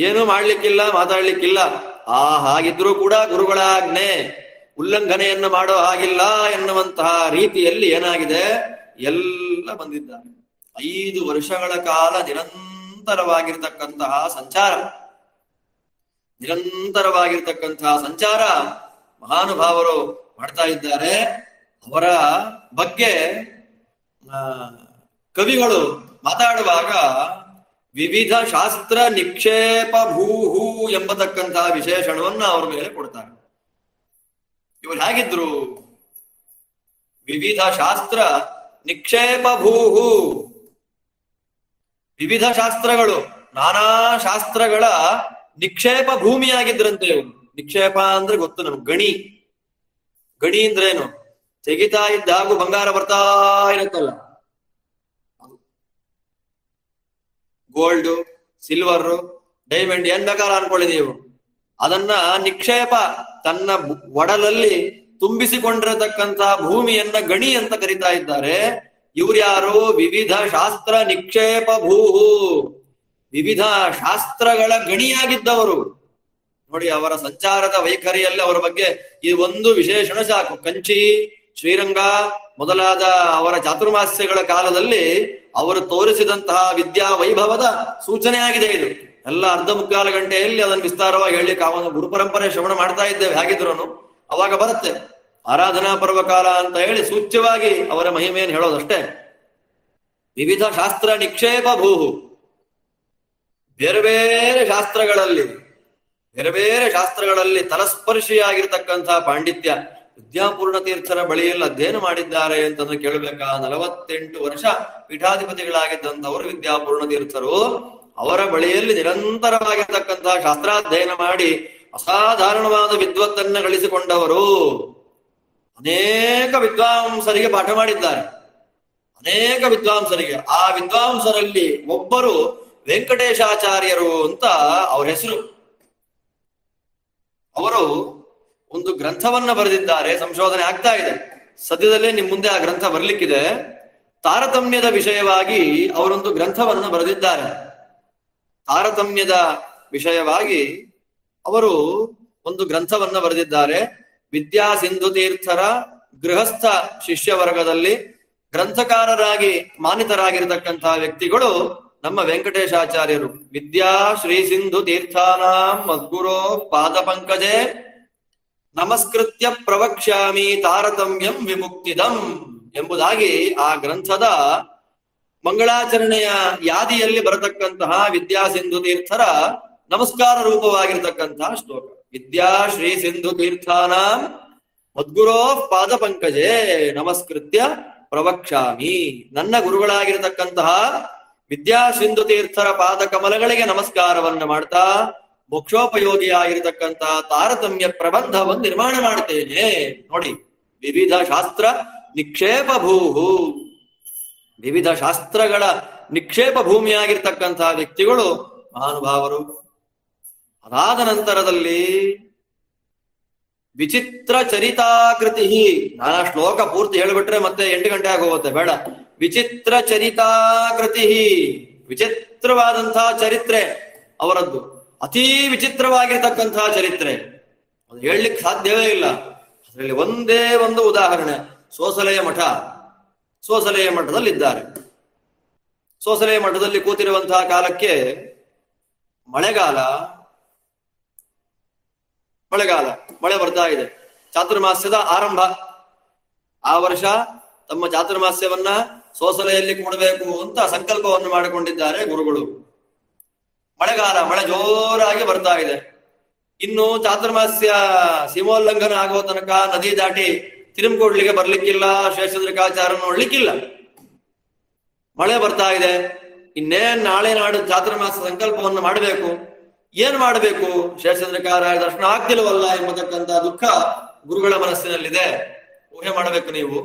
ಏನೂ ಮಾಡ್ಲಿಕ್ಕಿಲ್ಲ, ಮಾತಾಡ್ಲಿಕ್ಕಿಲ್ಲ. ಆ ಹಾಗಿದ್ರೂ ಕೂಡ ಗುರುಗಳ ಆಜ್ಞೆ ಉಲ್ಲಂಘನೆಯನ್ನು ಮಾಡೋ ಹಾಗಿಲ್ಲ ಎನ್ನುವಂತಹ ರೀತಿಯಲ್ಲಿ ಏನಾಗಿದೆ, ಎಲ್ಲ ಬಂದಿದ್ದಾರೆ. ಐದು ವರ್ಷಗಳ ಕಾಲ ನಿರಂತರವಾಗಿರ್ತಕ್ಕಂತಹ ಸಂಚಾರ, ನಿರಂತರವಾಗಿರ್ತಕ್ಕಂತಹ ಸಂಚಾರ ಮಹಾನುಭಾವರು ಮಾಡ್ತಾ ಇದ್ದಾರೆ. ಅವರ ಬಗ್ಗೆ ಕವಿಗಳು ಮಾತಾಡುವಾಗ ವಿವಿಧ ಶಾಸ್ತ್ರ ನಿಕ್ಷೇಪ ಭೂಹು ಎಂಬತಕ್ಕಂತಹ ವಿಶೇಷಣವನ್ನ ಅವ್ರ ಮೇಲೆ ಕೊಡ್ತಾರೆ. ಇವರು ಹೇಗಿದ್ರು, ವಿವಿಧ ಶಾಸ್ತ್ರ ನಿಕ್ಷೇಪ ಭೂಹು, ವಿವಿಧ ಶಾಸ್ತ್ರಗಳು, ನಾನಾ ಶಾಸ್ತ್ರಗಳ ನಿಕ್ಷೇಪ ಭೂಮಿಯಾಗಿದ್ರಂತೆ ಇವರು. ನಿಕ್ಷೇಪ ಅಂದ್ರೆ ಗೊತ್ತು ನಮ್ಗೆ, ಗಣಿ. ಗಣಿ ಅಂದ್ರೇನು? ತೆಗಿತಾ ಇದ್ದಾಗೂ ಬಂಗಾರ ಬರ್ತಾ ಇರುತ್ತಲ್ಲ, ಗೋಲ್ಡ್, ಸಿಲ್ವರ್, ಡೈಮಂಡ್ ಏನ್ ಬೇಕಾದ ಅನ್ಕೊಳ್ಳಿ ನೀವು. ಅದನ್ನ ನಿಕ್ಷೇಪ, ತನ್ನ ಒಡಲಲ್ಲಿ ತುಂಬಿಸಿಕೊಂಡಿರತಕ್ಕಂತಹ ಭೂಮಿಯನ್ನ ಗಣಿ ಅಂತ ಕರಿತಾ ಇದ್ದಾರೆ. ಇವ್ರ್ಯಾರು ವಿವಿಧ ಶಾಸ್ತ್ರ ನಿಕ್ಷೇಪ ಭೂಹು, ವಿವಿಧ ಶಾಸ್ತ್ರಗಳ ಗಣಿಯಾಗಿದ್ದವರು. ನೋಡಿ, ಅವರ ಸಂಚಾರದ ವೈಖರಿಯಲ್ಲಿ ಅವರ ಬಗ್ಗೆ ಈ ಒಂದು ವಿಶೇಷಣ ಸಾಕು. ಕಂಚಿ, ಶ್ರೀರಂಗ ಮೊದಲಾದ ಅವರ ಚಾತುರ್ಮಾಸ್ಯಗಳ ಕಾಲದಲ್ಲಿ ಅವರು ತೋರಿಸಿದಂತಹ ವಿದ್ಯಾ ವೈಭವದ ಸೂಚನೆ ಆಗಿದೆ ಇದು. ಎಲ್ಲ ಅರ್ಧ ಮುಕ್ಕಾಲ ಗಂಟೆಯಲ್ಲಿ ಅದನ್ನು ವಿಸ್ತಾರವಾಗಿ ಹೇಳಲಿಕ್ಕೆ ಅವನು ಗುರು ಪರಂಪರೆ ಶ್ರವಣ ಮಾಡ್ತಾ ಇದ್ದೇವೆ, ಹಾಗಿದ್ರು ಅವಾಗ ಬರುತ್ತೆ ಆರಾಧನಾ ಪರ್ವಕಾಲ ಅಂತ ಹೇಳಿ ಸೂಚ್ಯವಾಗಿ ಅವರ ಮಹಿಮೆಯನ್ನು ಹೇಳೋದಷ್ಟೇ. ವಿವಿಧ ಶಾಸ್ತ್ರ ನಿಕ್ಷೇಪ ಭೂಹು, ಬೇರೆ ಬೇರೆ ಶಾಸ್ತ್ರಗಳಲ್ಲಿ ಬೇರೆ ಬೇರೆ ಶಾಸ್ತ್ರಗಳಲ್ಲಿ ತಲಸ್ಪರ್ಶಿಯಾಗಿರ್ತಕ್ಕಂತಹ ಪಾಂಡಿತ್ಯ ವಿದ್ಯಾಪೂರ್ಣ ತೀರ್ಥರ ಬಳಿಯಲ್ಲಿ ಅಧ್ಯಯನ ಮಾಡಿದ್ದಾರೆ ಅಂತಂದ್ರೆ ಕೇಳಬೇಕಾ. ನಲವತ್ತೆಂಟು ವರ್ಷ ಪೀಠಾಧಿಪತಿಗಳಾಗಿದ್ದಂಥವರು ವಿದ್ಯಾಪೂರ್ಣ ತೀರ್ಥರು, ಅವರ ಬಳಿಯಲ್ಲಿ ನಿರಂತರವಾಗಿರ್ತಕ್ಕಂತಹ ಶಾಸ್ತ್ರಾಧ್ಯಯನ ಮಾಡಿ ಅಸಾಧಾರಣವಾದ ವಿದ್ವತ್ತನ್ನ ಗಳಿಸಿಕೊಂಡವರು. ಅನೇಕ ವಿದ್ವಾಂಸರಿಗೆ ಪಾಠ ಮಾಡಿದ್ದಾರೆ, ಅನೇಕ ವಿದ್ವಾಂಸರಿಗೆ. ಆ ವಿದ್ವಾಂಸರಲ್ಲಿ ಒಬ್ಬರು ವೆಂಕಟೇಶಾಚಾರ್ಯರು ಅಂತ ಅವ್ರ ಹೆಸರು. ಅವರು ಒಂದು ಗ್ರಂಥವನ್ನ ಬರೆದಿದ್ದಾರೆ, ಸಂಶೋಧನೆ ಆಗ್ತಾ ಇದೆ ಸದ್ಯದಲ್ಲೇ, ನಿಮ್ ಮುಂದೆ ಆ ಗ್ರಂಥ ಬರ್ಲಿಕ್ಕಿದೆ. ತಾರತಮ್ಯದ ವಿಷಯವಾಗಿ ಅವರೊಂದು ಗ್ರಂಥವನ್ನು ಬರೆದಿದ್ದಾರೆ. ತಾರತಮ್ಯದ ವಿಷಯವಾಗಿ ಅವರು ಒಂದು ಗ್ರಂಥವನ್ನ ಬರೆದಿದ್ದಾರೆ. ವಿದ್ಯಾ ಸಿಂಧುತೀರ್ಥರ ಗೃಹಸ್ಥ ಶಿಷ್ಯ ವರ್ಗದಲ್ಲಿ ಗ್ರಂಥಕಾರರಾಗಿ ಮಾನಿತರಾಗಿರತಕ್ಕಂತಹ ವ್ಯಕ್ತಿಗಳು ನಮ್ಮ ವೆಂಕಟೇಶಾಚಾರ್ಯರು. ವಿದ್ಯಾ ಶ್ರೀ ಸಿಂಧು ತೀರ್ಥಾನಾಂ ಮದ್ಗುರೋ ಪಾದ ಪಂಕಜೆ ನಮಸ್ಕೃತ್ಯ ಪ್ರವಕ್ಷ್ಯಾಮಿ ತಾರತಮ್ಯಂ ವಿಮುಕ್ತಿದಂ ಎಂಬುದಾಗಿ ಆ ಗ್ರಂಥದ ಮಂಗಳಾಚರಣೆಯ ಯಾದಿಯಲ್ಲಿ ಬರತಕ್ಕಂತಹ ವಿದ್ಯಾ ಸಿಂಧು ತೀರ್ಥರ ನಮಸ್ಕಾರ ರೂಪವಾಗಿರ್ತಕ್ಕಂತಹ ಶ್ಲೋಕ. ವಿದ್ಯಾ ಶ್ರೀ ಸಿಂಧು ತೀರ್ಥಾನಾಂ ಮದ್ಗುರೋ ಪಾದ ಪಂಕಜೆ ನಮಸ್ಕೃತ್ಯ ಪ್ರವಕ್ಷ್ಯಾಮಿ, ನನ್ನ ಗುರುಗಳಾಗಿರತಕ್ಕಂತಹ ವಿದ್ಯಾ ಸಿಂಧು ತೀರ್ಥರ ಪಾದ ಕಮಲಗಳಿಗೆ ನಮಸ್ಕಾರವನ್ನ ಮಾಡ್ತಾ ಮೋಕ್ಷೋಪಯೋಗಿಯಾಗಿರತಕ್ಕಂತಹ ತಾರತಮ್ಯ ಪ್ರಬಂಧವನ್ನು ನಿರ್ಮಾಣ ಮಾಡ್ತೇನೆ. ನೋಡಿ, ವಿವಿಧ ಶಾಸ್ತ್ರ ನಿಕ್ಷೇಪ ಭೂಹು, ವಿವಿಧ ಶಾಸ್ತ್ರಗಳ ನಿಕ್ಷೇಪ ಭೂಮಿಯಾಗಿರ್ತಕ್ಕಂತಹ ವ್ಯಕ್ತಿಗಳು ಮಹಾನುಭಾವರು. ಅದಾದ ನಂತರದಲ್ಲಿ ವಿಚಿತ್ರ ಚರಿತಾಕೃತಿ, ನಾನಾ ಶ್ಲೋಕ ಪೂರ್ತಿ ಹೇಳ್ಬಿಟ್ರೆ ಮತ್ತೆ ಎಂಟು ಗಂಟೆ ಆಗೋಗುತ್ತೆ, ಬೇಡ. ವಿಚಿತ್ರ ಚರಿತಾಕೃತಿ, ವಿಚಿತ್ರವಾದಂತಹ ಚರಿತ್ರೆ ಅವರದ್ದು, ಅತೀ ವಿಚಿತ್ರವಾಗಿರ್ತಕ್ಕಂತಹ ಚರಿತ್ರೆ, ಅದು ಹೇಳಲಿಕ್ಕೆ ಸಾಧ್ಯವೇ ಇಲ್ಲ. ಅದರಲ್ಲಿ ಒಂದೇ ಒಂದು ಉದಾಹರಣೆ, ಸೋಸಲೆಯ ಮಠ. ಸೋಸಲೆಯ ಮಠದಲ್ಲಿದ್ದಾರೆ. ಸೋಸಲೆಯ ಮಠದಲ್ಲಿ ಕೂತಿರುವಂತಹ ಕಾಲಕ್ಕೆ ಮಳೆಗಾಲ ಮಳೆಗಾಲ ಮಳೆ ಬರ್ತಾ ಇದೆ, ಚಾತುರ್ಮಾಸ್ಯದ ಆರಂಭ. ಆ ವರ್ಷ ತಮ್ಮ ಚಾತುರ್ಮಾಸ್ಯವನ್ನ ಸೋಸಲೆಯಲ್ಲಿ ಕೂಡಬೇಕು ಅಂತ ಸಂಕಲ್ಪವನ್ನು ಮಾಡಿಕೊಂಡಿದ್ದಾರೆ ಗುರುಗಳು. ಮಳೆಗಾಲ, ಮಳೆ ಜೋರಾಗಿ ಬರ್ತಾ ಇದೆ. ಇನ್ನು ಚಾತುರ್ಮಾಸ್ಯ ಸೀಮೋಲ್ಲಂಘನ ಆಗೋ ತನಕ ನದಿ ದಾಟಿ ತಿರುಮುಕೂರ್ಲಿಗೆ ಬರ್ಲಿಕ್ಕಿಲ್ಲ, ಶೇಷಚಂದ್ರಿಕಾಚಾರ್ಯ ನೋಡ್ಲಿಕ್ಕಿಲ್ಲ. ಮಳೆ ಬರ್ತಾ ಇದೆ, ಇನ್ನೇನ್ ನಾಳೆ ನಾಡು ಚಾತುರ್ಮಾಸ ಸಂಕಲ್ಪವನ್ನು ಮಾಡಬೇಕು, ಏನ್ ಮಾಡಬೇಕು, ಶೇಷಚಂದ್ರಿಕಾಚಾರ್ಯ ದರ್ಶನ ಆಗ್ತಿಲ್ವಲ್ಲ ಎಂಬತಕ್ಕಂತಹ ದುಃಖ ಗುರುಗಳ ಮನಸ್ಸಿನಲ್ಲಿದೆ. ಊಹೆ ಮಾಡಬೇಕು ನೀವು.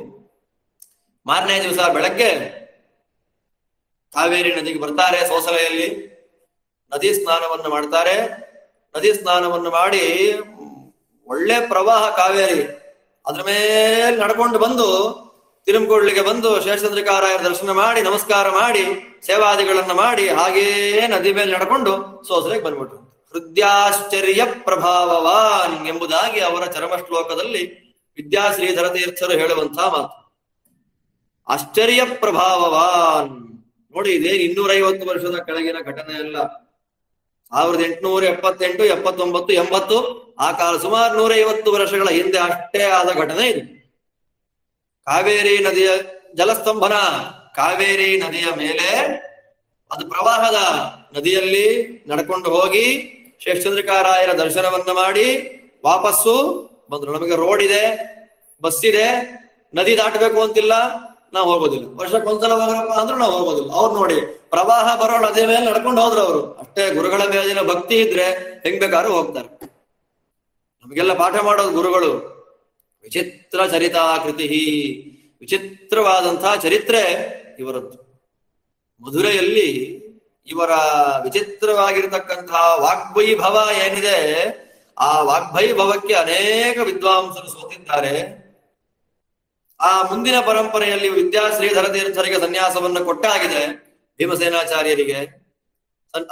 ಮಾರನೇ ದಿವಸ ಬೆಳಗ್ಗೆ ಕಾವೇರಿ ನದಿಗೆ ಬರ್ತಾರೆ. ಸೋಸಲೆಯಲ್ಲಿ ನದಿ ಸ್ನಾನವನ್ನು ಮಾಡ್ತಾರೆ. ನದಿ ಸ್ನಾನವನ್ನು ಮಾಡಿ ಒಳ್ಳೆ ಪ್ರವಾಹ ಕಾವೇರಿ, ಅದ್ರ ಮೇಲೆ ನಡ್ಕೊಂಡು ಬಂದು ತಿರುಮುಕೂರ್ಲಿಗೆ ಬಂದು ಶೇಷಚಂದ್ರಿಕಾಚಾರ್ಯರ ದರ್ಶನ ಮಾಡಿ ನಮಸ್ಕಾರ ಮಾಡಿ ಸೇವಾದಿಗಳನ್ನ ಮಾಡಿ ಹಾಗೇ ನದಿ ಮೇಲೆ ನಡ್ಕೊಂಡು ಸೋಸಲೆಗೆ ಬಂದ್ಬಿಟ್ರು. ಹೃದಯಾಶ್ಚರ್ಯ ಪ್ರಭಾವವಾನ್ ಎಂಬುದಾಗಿ ಅವರ ಚರಮ ಶ್ಲೋಕದಲ್ಲಿ ವಿದ್ಯಾಶ್ರೀಧರ ತೀರ್ಥರು ಹೇಳುವಂತಹ ಮಾತು. ಆಶ್ಚರ್ಯ ಪ್ರಭಾವವಾನ್. ನೋಡಿ, ಇದೇ ಇನ್ನೂರ ಐವತ್ತು ವರ್ಷದ ಕೆಳಗಿನ ಘಟನೆ ಅಲ್ಲ, ಸಾವಿರದ ಎಂಟುನೂರ ಎಪ್ಪತ್ತೆಂಟು ಎಪ್ಪತ್ತೊಂಬತ್ತು ಎಂಬತ್ತು ಆ ಕಾಲ, ಸುಮಾರು ನೂರ ಐವತ್ತು ವರ್ಷಗಳ ಹಿಂದೆ ಅಷ್ಟೇ ಆದ ಘಟನೆ ಇದು. ಕಾವೇರಿ ನದಿಯ ಜಲಸ್ತಂಭನ, ಕಾವೇರಿ ನದಿಯ ಮೇಲೆ ಅದು ಪ್ರವಾಹದ ನದಿಯಲ್ಲಿ ನಡ್ಕೊಂಡು ಹೋಗಿ ಶೇಷಚಂದ್ರಿಕಾಚಾರ್ಯರ ದರ್ಶನವನ್ನ ಮಾಡಿ ವಾಪಸ್ಸು ಬಂದ್ರು. ನಮಗೆ ರೋಡ್ ಇದೆ, ಬಸ್ ಇದೆ, ನದಿ ದಾಟಬೇಕು ಅಂತಿಲ್ಲ, ನಾವು ಹೋಗೋದಿಲ್ಲ. ವರ್ಷಕ್ಕೊಂದ್ಸಲ ಹೋಗಪ್ಪ ಅಂದ್ರೂ ನಾವು ಹೋಗೋದಿಲ್ಲ. ಅವ್ರು ನೋಡಿ, ಪ್ರವಾಹ ಬರೋ ನದಿಯ ಮೇಲೆ ನಡ್ಕೊಂಡು ಹೋದ್ರು ಅವರು. ಅಷ್ಟೇ ಗುರುಗಳ ಮೇಲಿನ ಭಕ್ತಿ ಇದ್ರೆ ಹೆಂಗ್ ಬೇಕಾದ್ರೂ ಹೋಗ್ತಾರೆ. ನಮಗೆಲ್ಲ ಪಾಠ ಮಾಡೋದು ಗುರುಗಳು. ವಿಚಿತ್ರ ಚರಿತಾಕೃತಿ, ವಿಚಿತ್ರವಾದಂತಹ ಚರಿತ್ರೆ ಇವರದ್ದು. ಮಧುರೆಯಲ್ಲಿ ಇವರ ವಿಚಿತ್ರವಾಗಿರ್ತಕ್ಕಂತಹ ವಾಗ್ವೈಭವ ಏನಿದೆ, ಆ ವಾಗ್ವೈಭವಕ್ಕೆ ಅನೇಕ ವಿದ್ವಾಂಸರು ಸೋತಿದ್ದಾರೆ. ಆ ಮುಂದಿನ ಪರಂಪರೆಯಲ್ಲಿ ವಿದ್ಯಾಶ್ರೀಧರ ತೀರ್ಥರಿಗೆ ಸನ್ಯಾಸವನ್ನು ಕೊಟ್ಟಾಗಿದೆ, ಭೀಮಸೇನಾಚಾರ್ಯರಿಗೆ.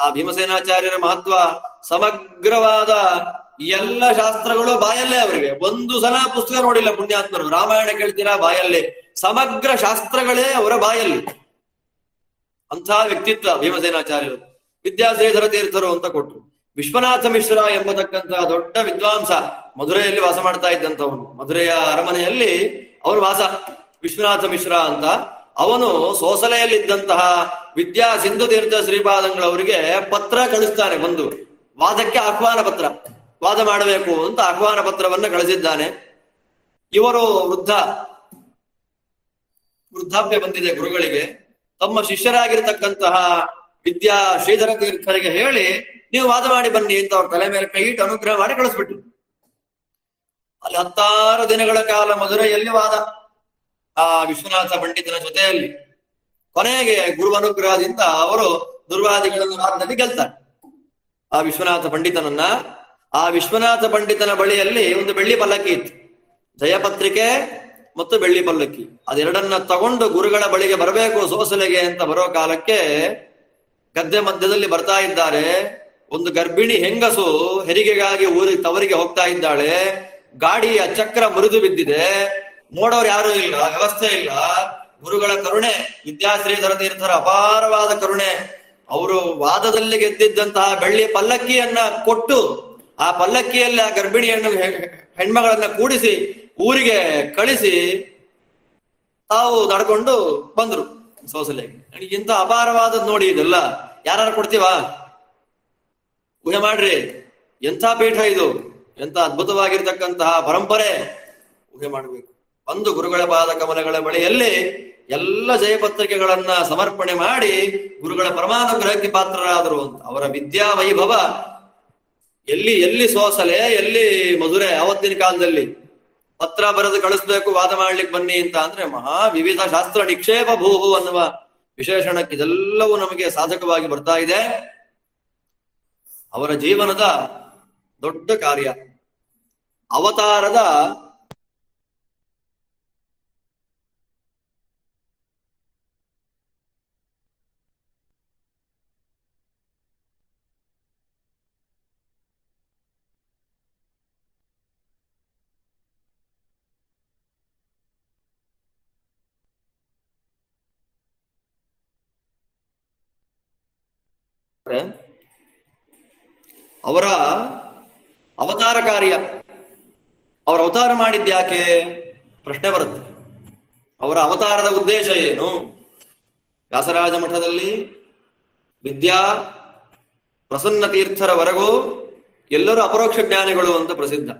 ಆ ಭೀಮಸೇನಾಚಾರ್ಯರ ಮಹತ್ವ ಸಮಗ್ರವಾದ ಎಲ್ಲ ಶಾಸ್ತ್ರಗಳು ಬಾಯಲ್ಲೇ ಅವರಿಗೆ, ಒಂದು ಸಲ ಪುಸ್ತಕ ನೋಡಿಲ್ಲ ಪುಣ್ಯಾತ್ಮರು. ರಾಮಾಯಣ ಕೇಳ್ತೀರಾ, ಬಾಯಲ್ಲೇ ಸಮಗ್ರ ಶಾಸ್ತ್ರಗಳೇ ಅವರ ಬಾಯಲ್ಲಿ. ಅಂತಹ ವ್ಯಕ್ತಿತ್ವ ಭೀಮಸೇನಾಚಾರ್ಯರು. ವಿದ್ಯಾಶ್ರೀಧರ ತೀರ್ಥರು ಅಂತ ಕೊಟ್ಟರು. ವಿಶ್ವನಾಥ ಮಿಶ್ರ ಎಂಬತಕ್ಕಂತಹ ದೊಡ್ಡ ವಿದ್ವಾಂಸ ಮಧುರೆಯಲ್ಲಿ ವಾಸ ಮಾಡ್ತಾ ಇದ್ದಂಥವನು, ಮಧುರೆಯ ಅರಮನೆಯಲ್ಲಿ ಅವರ ವಾಸ, ವಿಶ್ವನಾಥ ಮಿಶ್ರ ಅಂತ. ಅವನು ಸೋಸಲೆಯಲ್ಲಿದ್ದಂತಹ ವಿದ್ಯಾ ಸಿಂಧುತೀರ್ಥ ಶ್ರೀಪಾದಂಗಳವರಿಗೆ ಪತ್ರ ಕಳಿಸ್ತಾನೆ, ಒಂದು ವಾದಕ್ಕೆ ಆಹ್ವಾನ ಪತ್ರ, ವಾದ ಮಾಡಬೇಕು ಅಂತ ಆಹ್ವಾನ ಪತ್ರವನ್ನ ಕಳಿಸಿದ್ದಾನೆ. ಇವರು ವೃದ್ಧ ವೃದ್ಧಾಪ್ಯ ಬಂದಿದೆ ಗುರುಗಳಿಗೆ, ತಮ್ಮ ಶಿಷ್ಯರಾಗಿರ್ತಕ್ಕಂತಹ ವಿದ್ಯಾ ಶ್ರೀಧರ ತೀರ್ಥರಿಗೆ ಹೇಳಿ ನೀವು ವಾದ ಮಾಡಿ ಬನ್ನಿ ಅಂತ ಅವ್ರ ತಲೆ ಮೇಲೆ ಕೈ ಇಟ್ಟು ಅನುಗ್ರಹ ಮಾಡಿ ಕಳಿಸ್ಬಿಟ್ಟು, ಅಲ್ಲಿ ಹತ್ತಾರು ದಿನಗಳ ಕಾಲ ಮಧುರೆಯಲ್ಲಿ ವಾದ ಆ ವಿಶ್ವನಾಥ ಪಂಡಿತನ ಜೊತೆಯಲ್ಲಿ. ಕೊನೆಗೆ ಗುರು ಅನುಗ್ರಹದಿಂದ ಅವರು ದುರ್ವಾದಿಗಳನ್ನು ವಾದದಲ್ಲಿ ಗೆಲ್ತಾರೆ, ಆ ವಿಶ್ವನಾಥ ಪಂಡಿತನನ್ನ. ಆ ವಿಶ್ವನಾಥ ಪಂಡಿತನ ಬಳಿಯಲ್ಲಿ ಒಂದು ಬೆಳ್ಳಿ ಪಲ್ಲಕ್ಕಿ ಇತ್ತು, ಜಯಪತ್ರಿಕೆ ಮತ್ತು ಬೆಳ್ಳಿ ಪಲ್ಲಕ್ಕಿ. ಅದೆರಡನ್ನ ತಗೊಂಡು ಗುರುಗಳ ಬಳಿಗೆ ಬರಬೇಕು ಸೋಸಲೆಗೆ ಅಂತ ಬರೋ ಕಾಲಕ್ಕೆ ಗದ್ದೆ ಮಧ್ಯದಲ್ಲಿ ಬರ್ತಾ ಇದ್ದಾರೆ. ಒಂದು ಗರ್ಭಿಣಿ ಹೆಂಗಸು ಹೆರಿಗೆಗಾಗಿ ಊರಿಗೆ ತವರಿಗೆ ಹೋಗ್ತಾ ಇದ್ದಾಳೆ. ಗಾಡಿಯ ಚಕ್ರ ಮುರಿದು ಬಿದ್ದಿದೆ, ನೋಡೋರು ಯಾರು ಇಲ್ಲ, ವ್ಯವಸ್ಥೆ ಇಲ್ಲ. ಗುರುಗಳ ಕರುಣೆ, ವಿದ್ಯಾಶ್ರೀಧರ ತೀರ್ಥರ ಅಪಾರವಾದ ಕರುಣೆ. ಅವರು ವಾದದಲ್ಲಿ ಗೆದ್ದಿದ್ದಂತಹ ಬೆಳ್ಳಿ ಪಲ್ಲಕ್ಕಿಯನ್ನ ಕೊಟ್ಟು, ಆ ಪಲ್ಲಕ್ಕಿಯಲ್ಲಿ ಆ ಗರ್ಭಿಣಿಯನ್ನು ಹೆಣ್ಮಗಳನ್ನ ಕೂಡಿಸಿ ಊರಿಗೆ ಕಳಿಸಿ ತಾವು ನಡ್ಕೊಂಡು ಬಂದ್ರು ಸೋಸಲೆಗೆ. ನನಗಿಂತ ಅಪಾರವಾದದ್ ನೋಡಿ ಇದೆಲ್ಲ, ಯಾರು ಕೊಡ್ತೀವಾ? ಊಹೆ ಮಾಡ್ರಿ, ಎಂಥ ಪೀಠ ಇದು, ಎಂಥ ಅದ್ಭುತವಾಗಿರ್ತಕ್ಕಂತಹ ಪರಂಪರೆ. ಊಹೆ ಮಾಡ್ಬೇಕು. ಒಂದು ಗುರುಗಳ ಪಾದ ಕಮಲಗಳ ಬಳಿಯಲ್ಲಿ ಎಲ್ಲ ಜಯಪತ್ರಿಕೆಗಳನ್ನ ಸಮರ್ಪಣೆ ಮಾಡಿ ಗುರುಗಳ ಪರಮಾನುಗ್ರಹಕ್ಕೆ ಪಾತ್ರರಾದರು ಅಂತ. ಅವರ ವಿದ್ಯಾ ವೈಭವ ಎಲ್ಲಿ ಎಲ್ಲಿ ಸೋಸಲೆ, ಎಲ್ಲಿ ಮಧುರೆ. ಅವತ್ತಿನ ಕಾಲದಲ್ಲಿ ಪತ್ರ ಬರೆದು ಕಳಿಸ್ಬೇಕು, ವಾದ ಮಾಡ್ಲಿಕ್ಕೆ ಬನ್ನಿ ಅಂತ ಅಂದ್ರೆ ಮಹಾ ವಿವಿಧ ಶಾಸ್ತ್ರ ನಿಕ್ಷೇಪ ಭೂಹು ಅನ್ನುವ ವಿಶೇಷಣಕ್ಕೆ ಇದೆಲ್ಲವೂ ನಮಗೆ ಸಾಧಕವಾಗಿ ಬರ್ತಾ ಇದೆ. ಅವರ ಜೀವನದ ದೊಡ್ಡ ಕಾರ್ಯ, ಅವತಾರದ ಅವರ ಅವತಾರ ಕಾರ್ಯ. ಅವರು ಅವತಾರ ಮಾಡಿದ್ಯಾಕೆ ಪ್ರಶ್ನೆ ಬರುತ್ತೆ. ಅವರ ಅವತಾರದ ಉದ್ದೇಶ ಏನು? ವ್ಯಾಸರಾಜ ಮಠದಲ್ಲಿ ವಿದ್ಯಾ ಪ್ರಸನ್ನ ತೀರ್ಥರವರೆಗೂ ಎಲ್ಲರೂ ಅಪರೋಕ್ಷ ಜ್ಞಾನಿಗಳು ಅಂತ ಪ್ರಸಿದ್ಧ.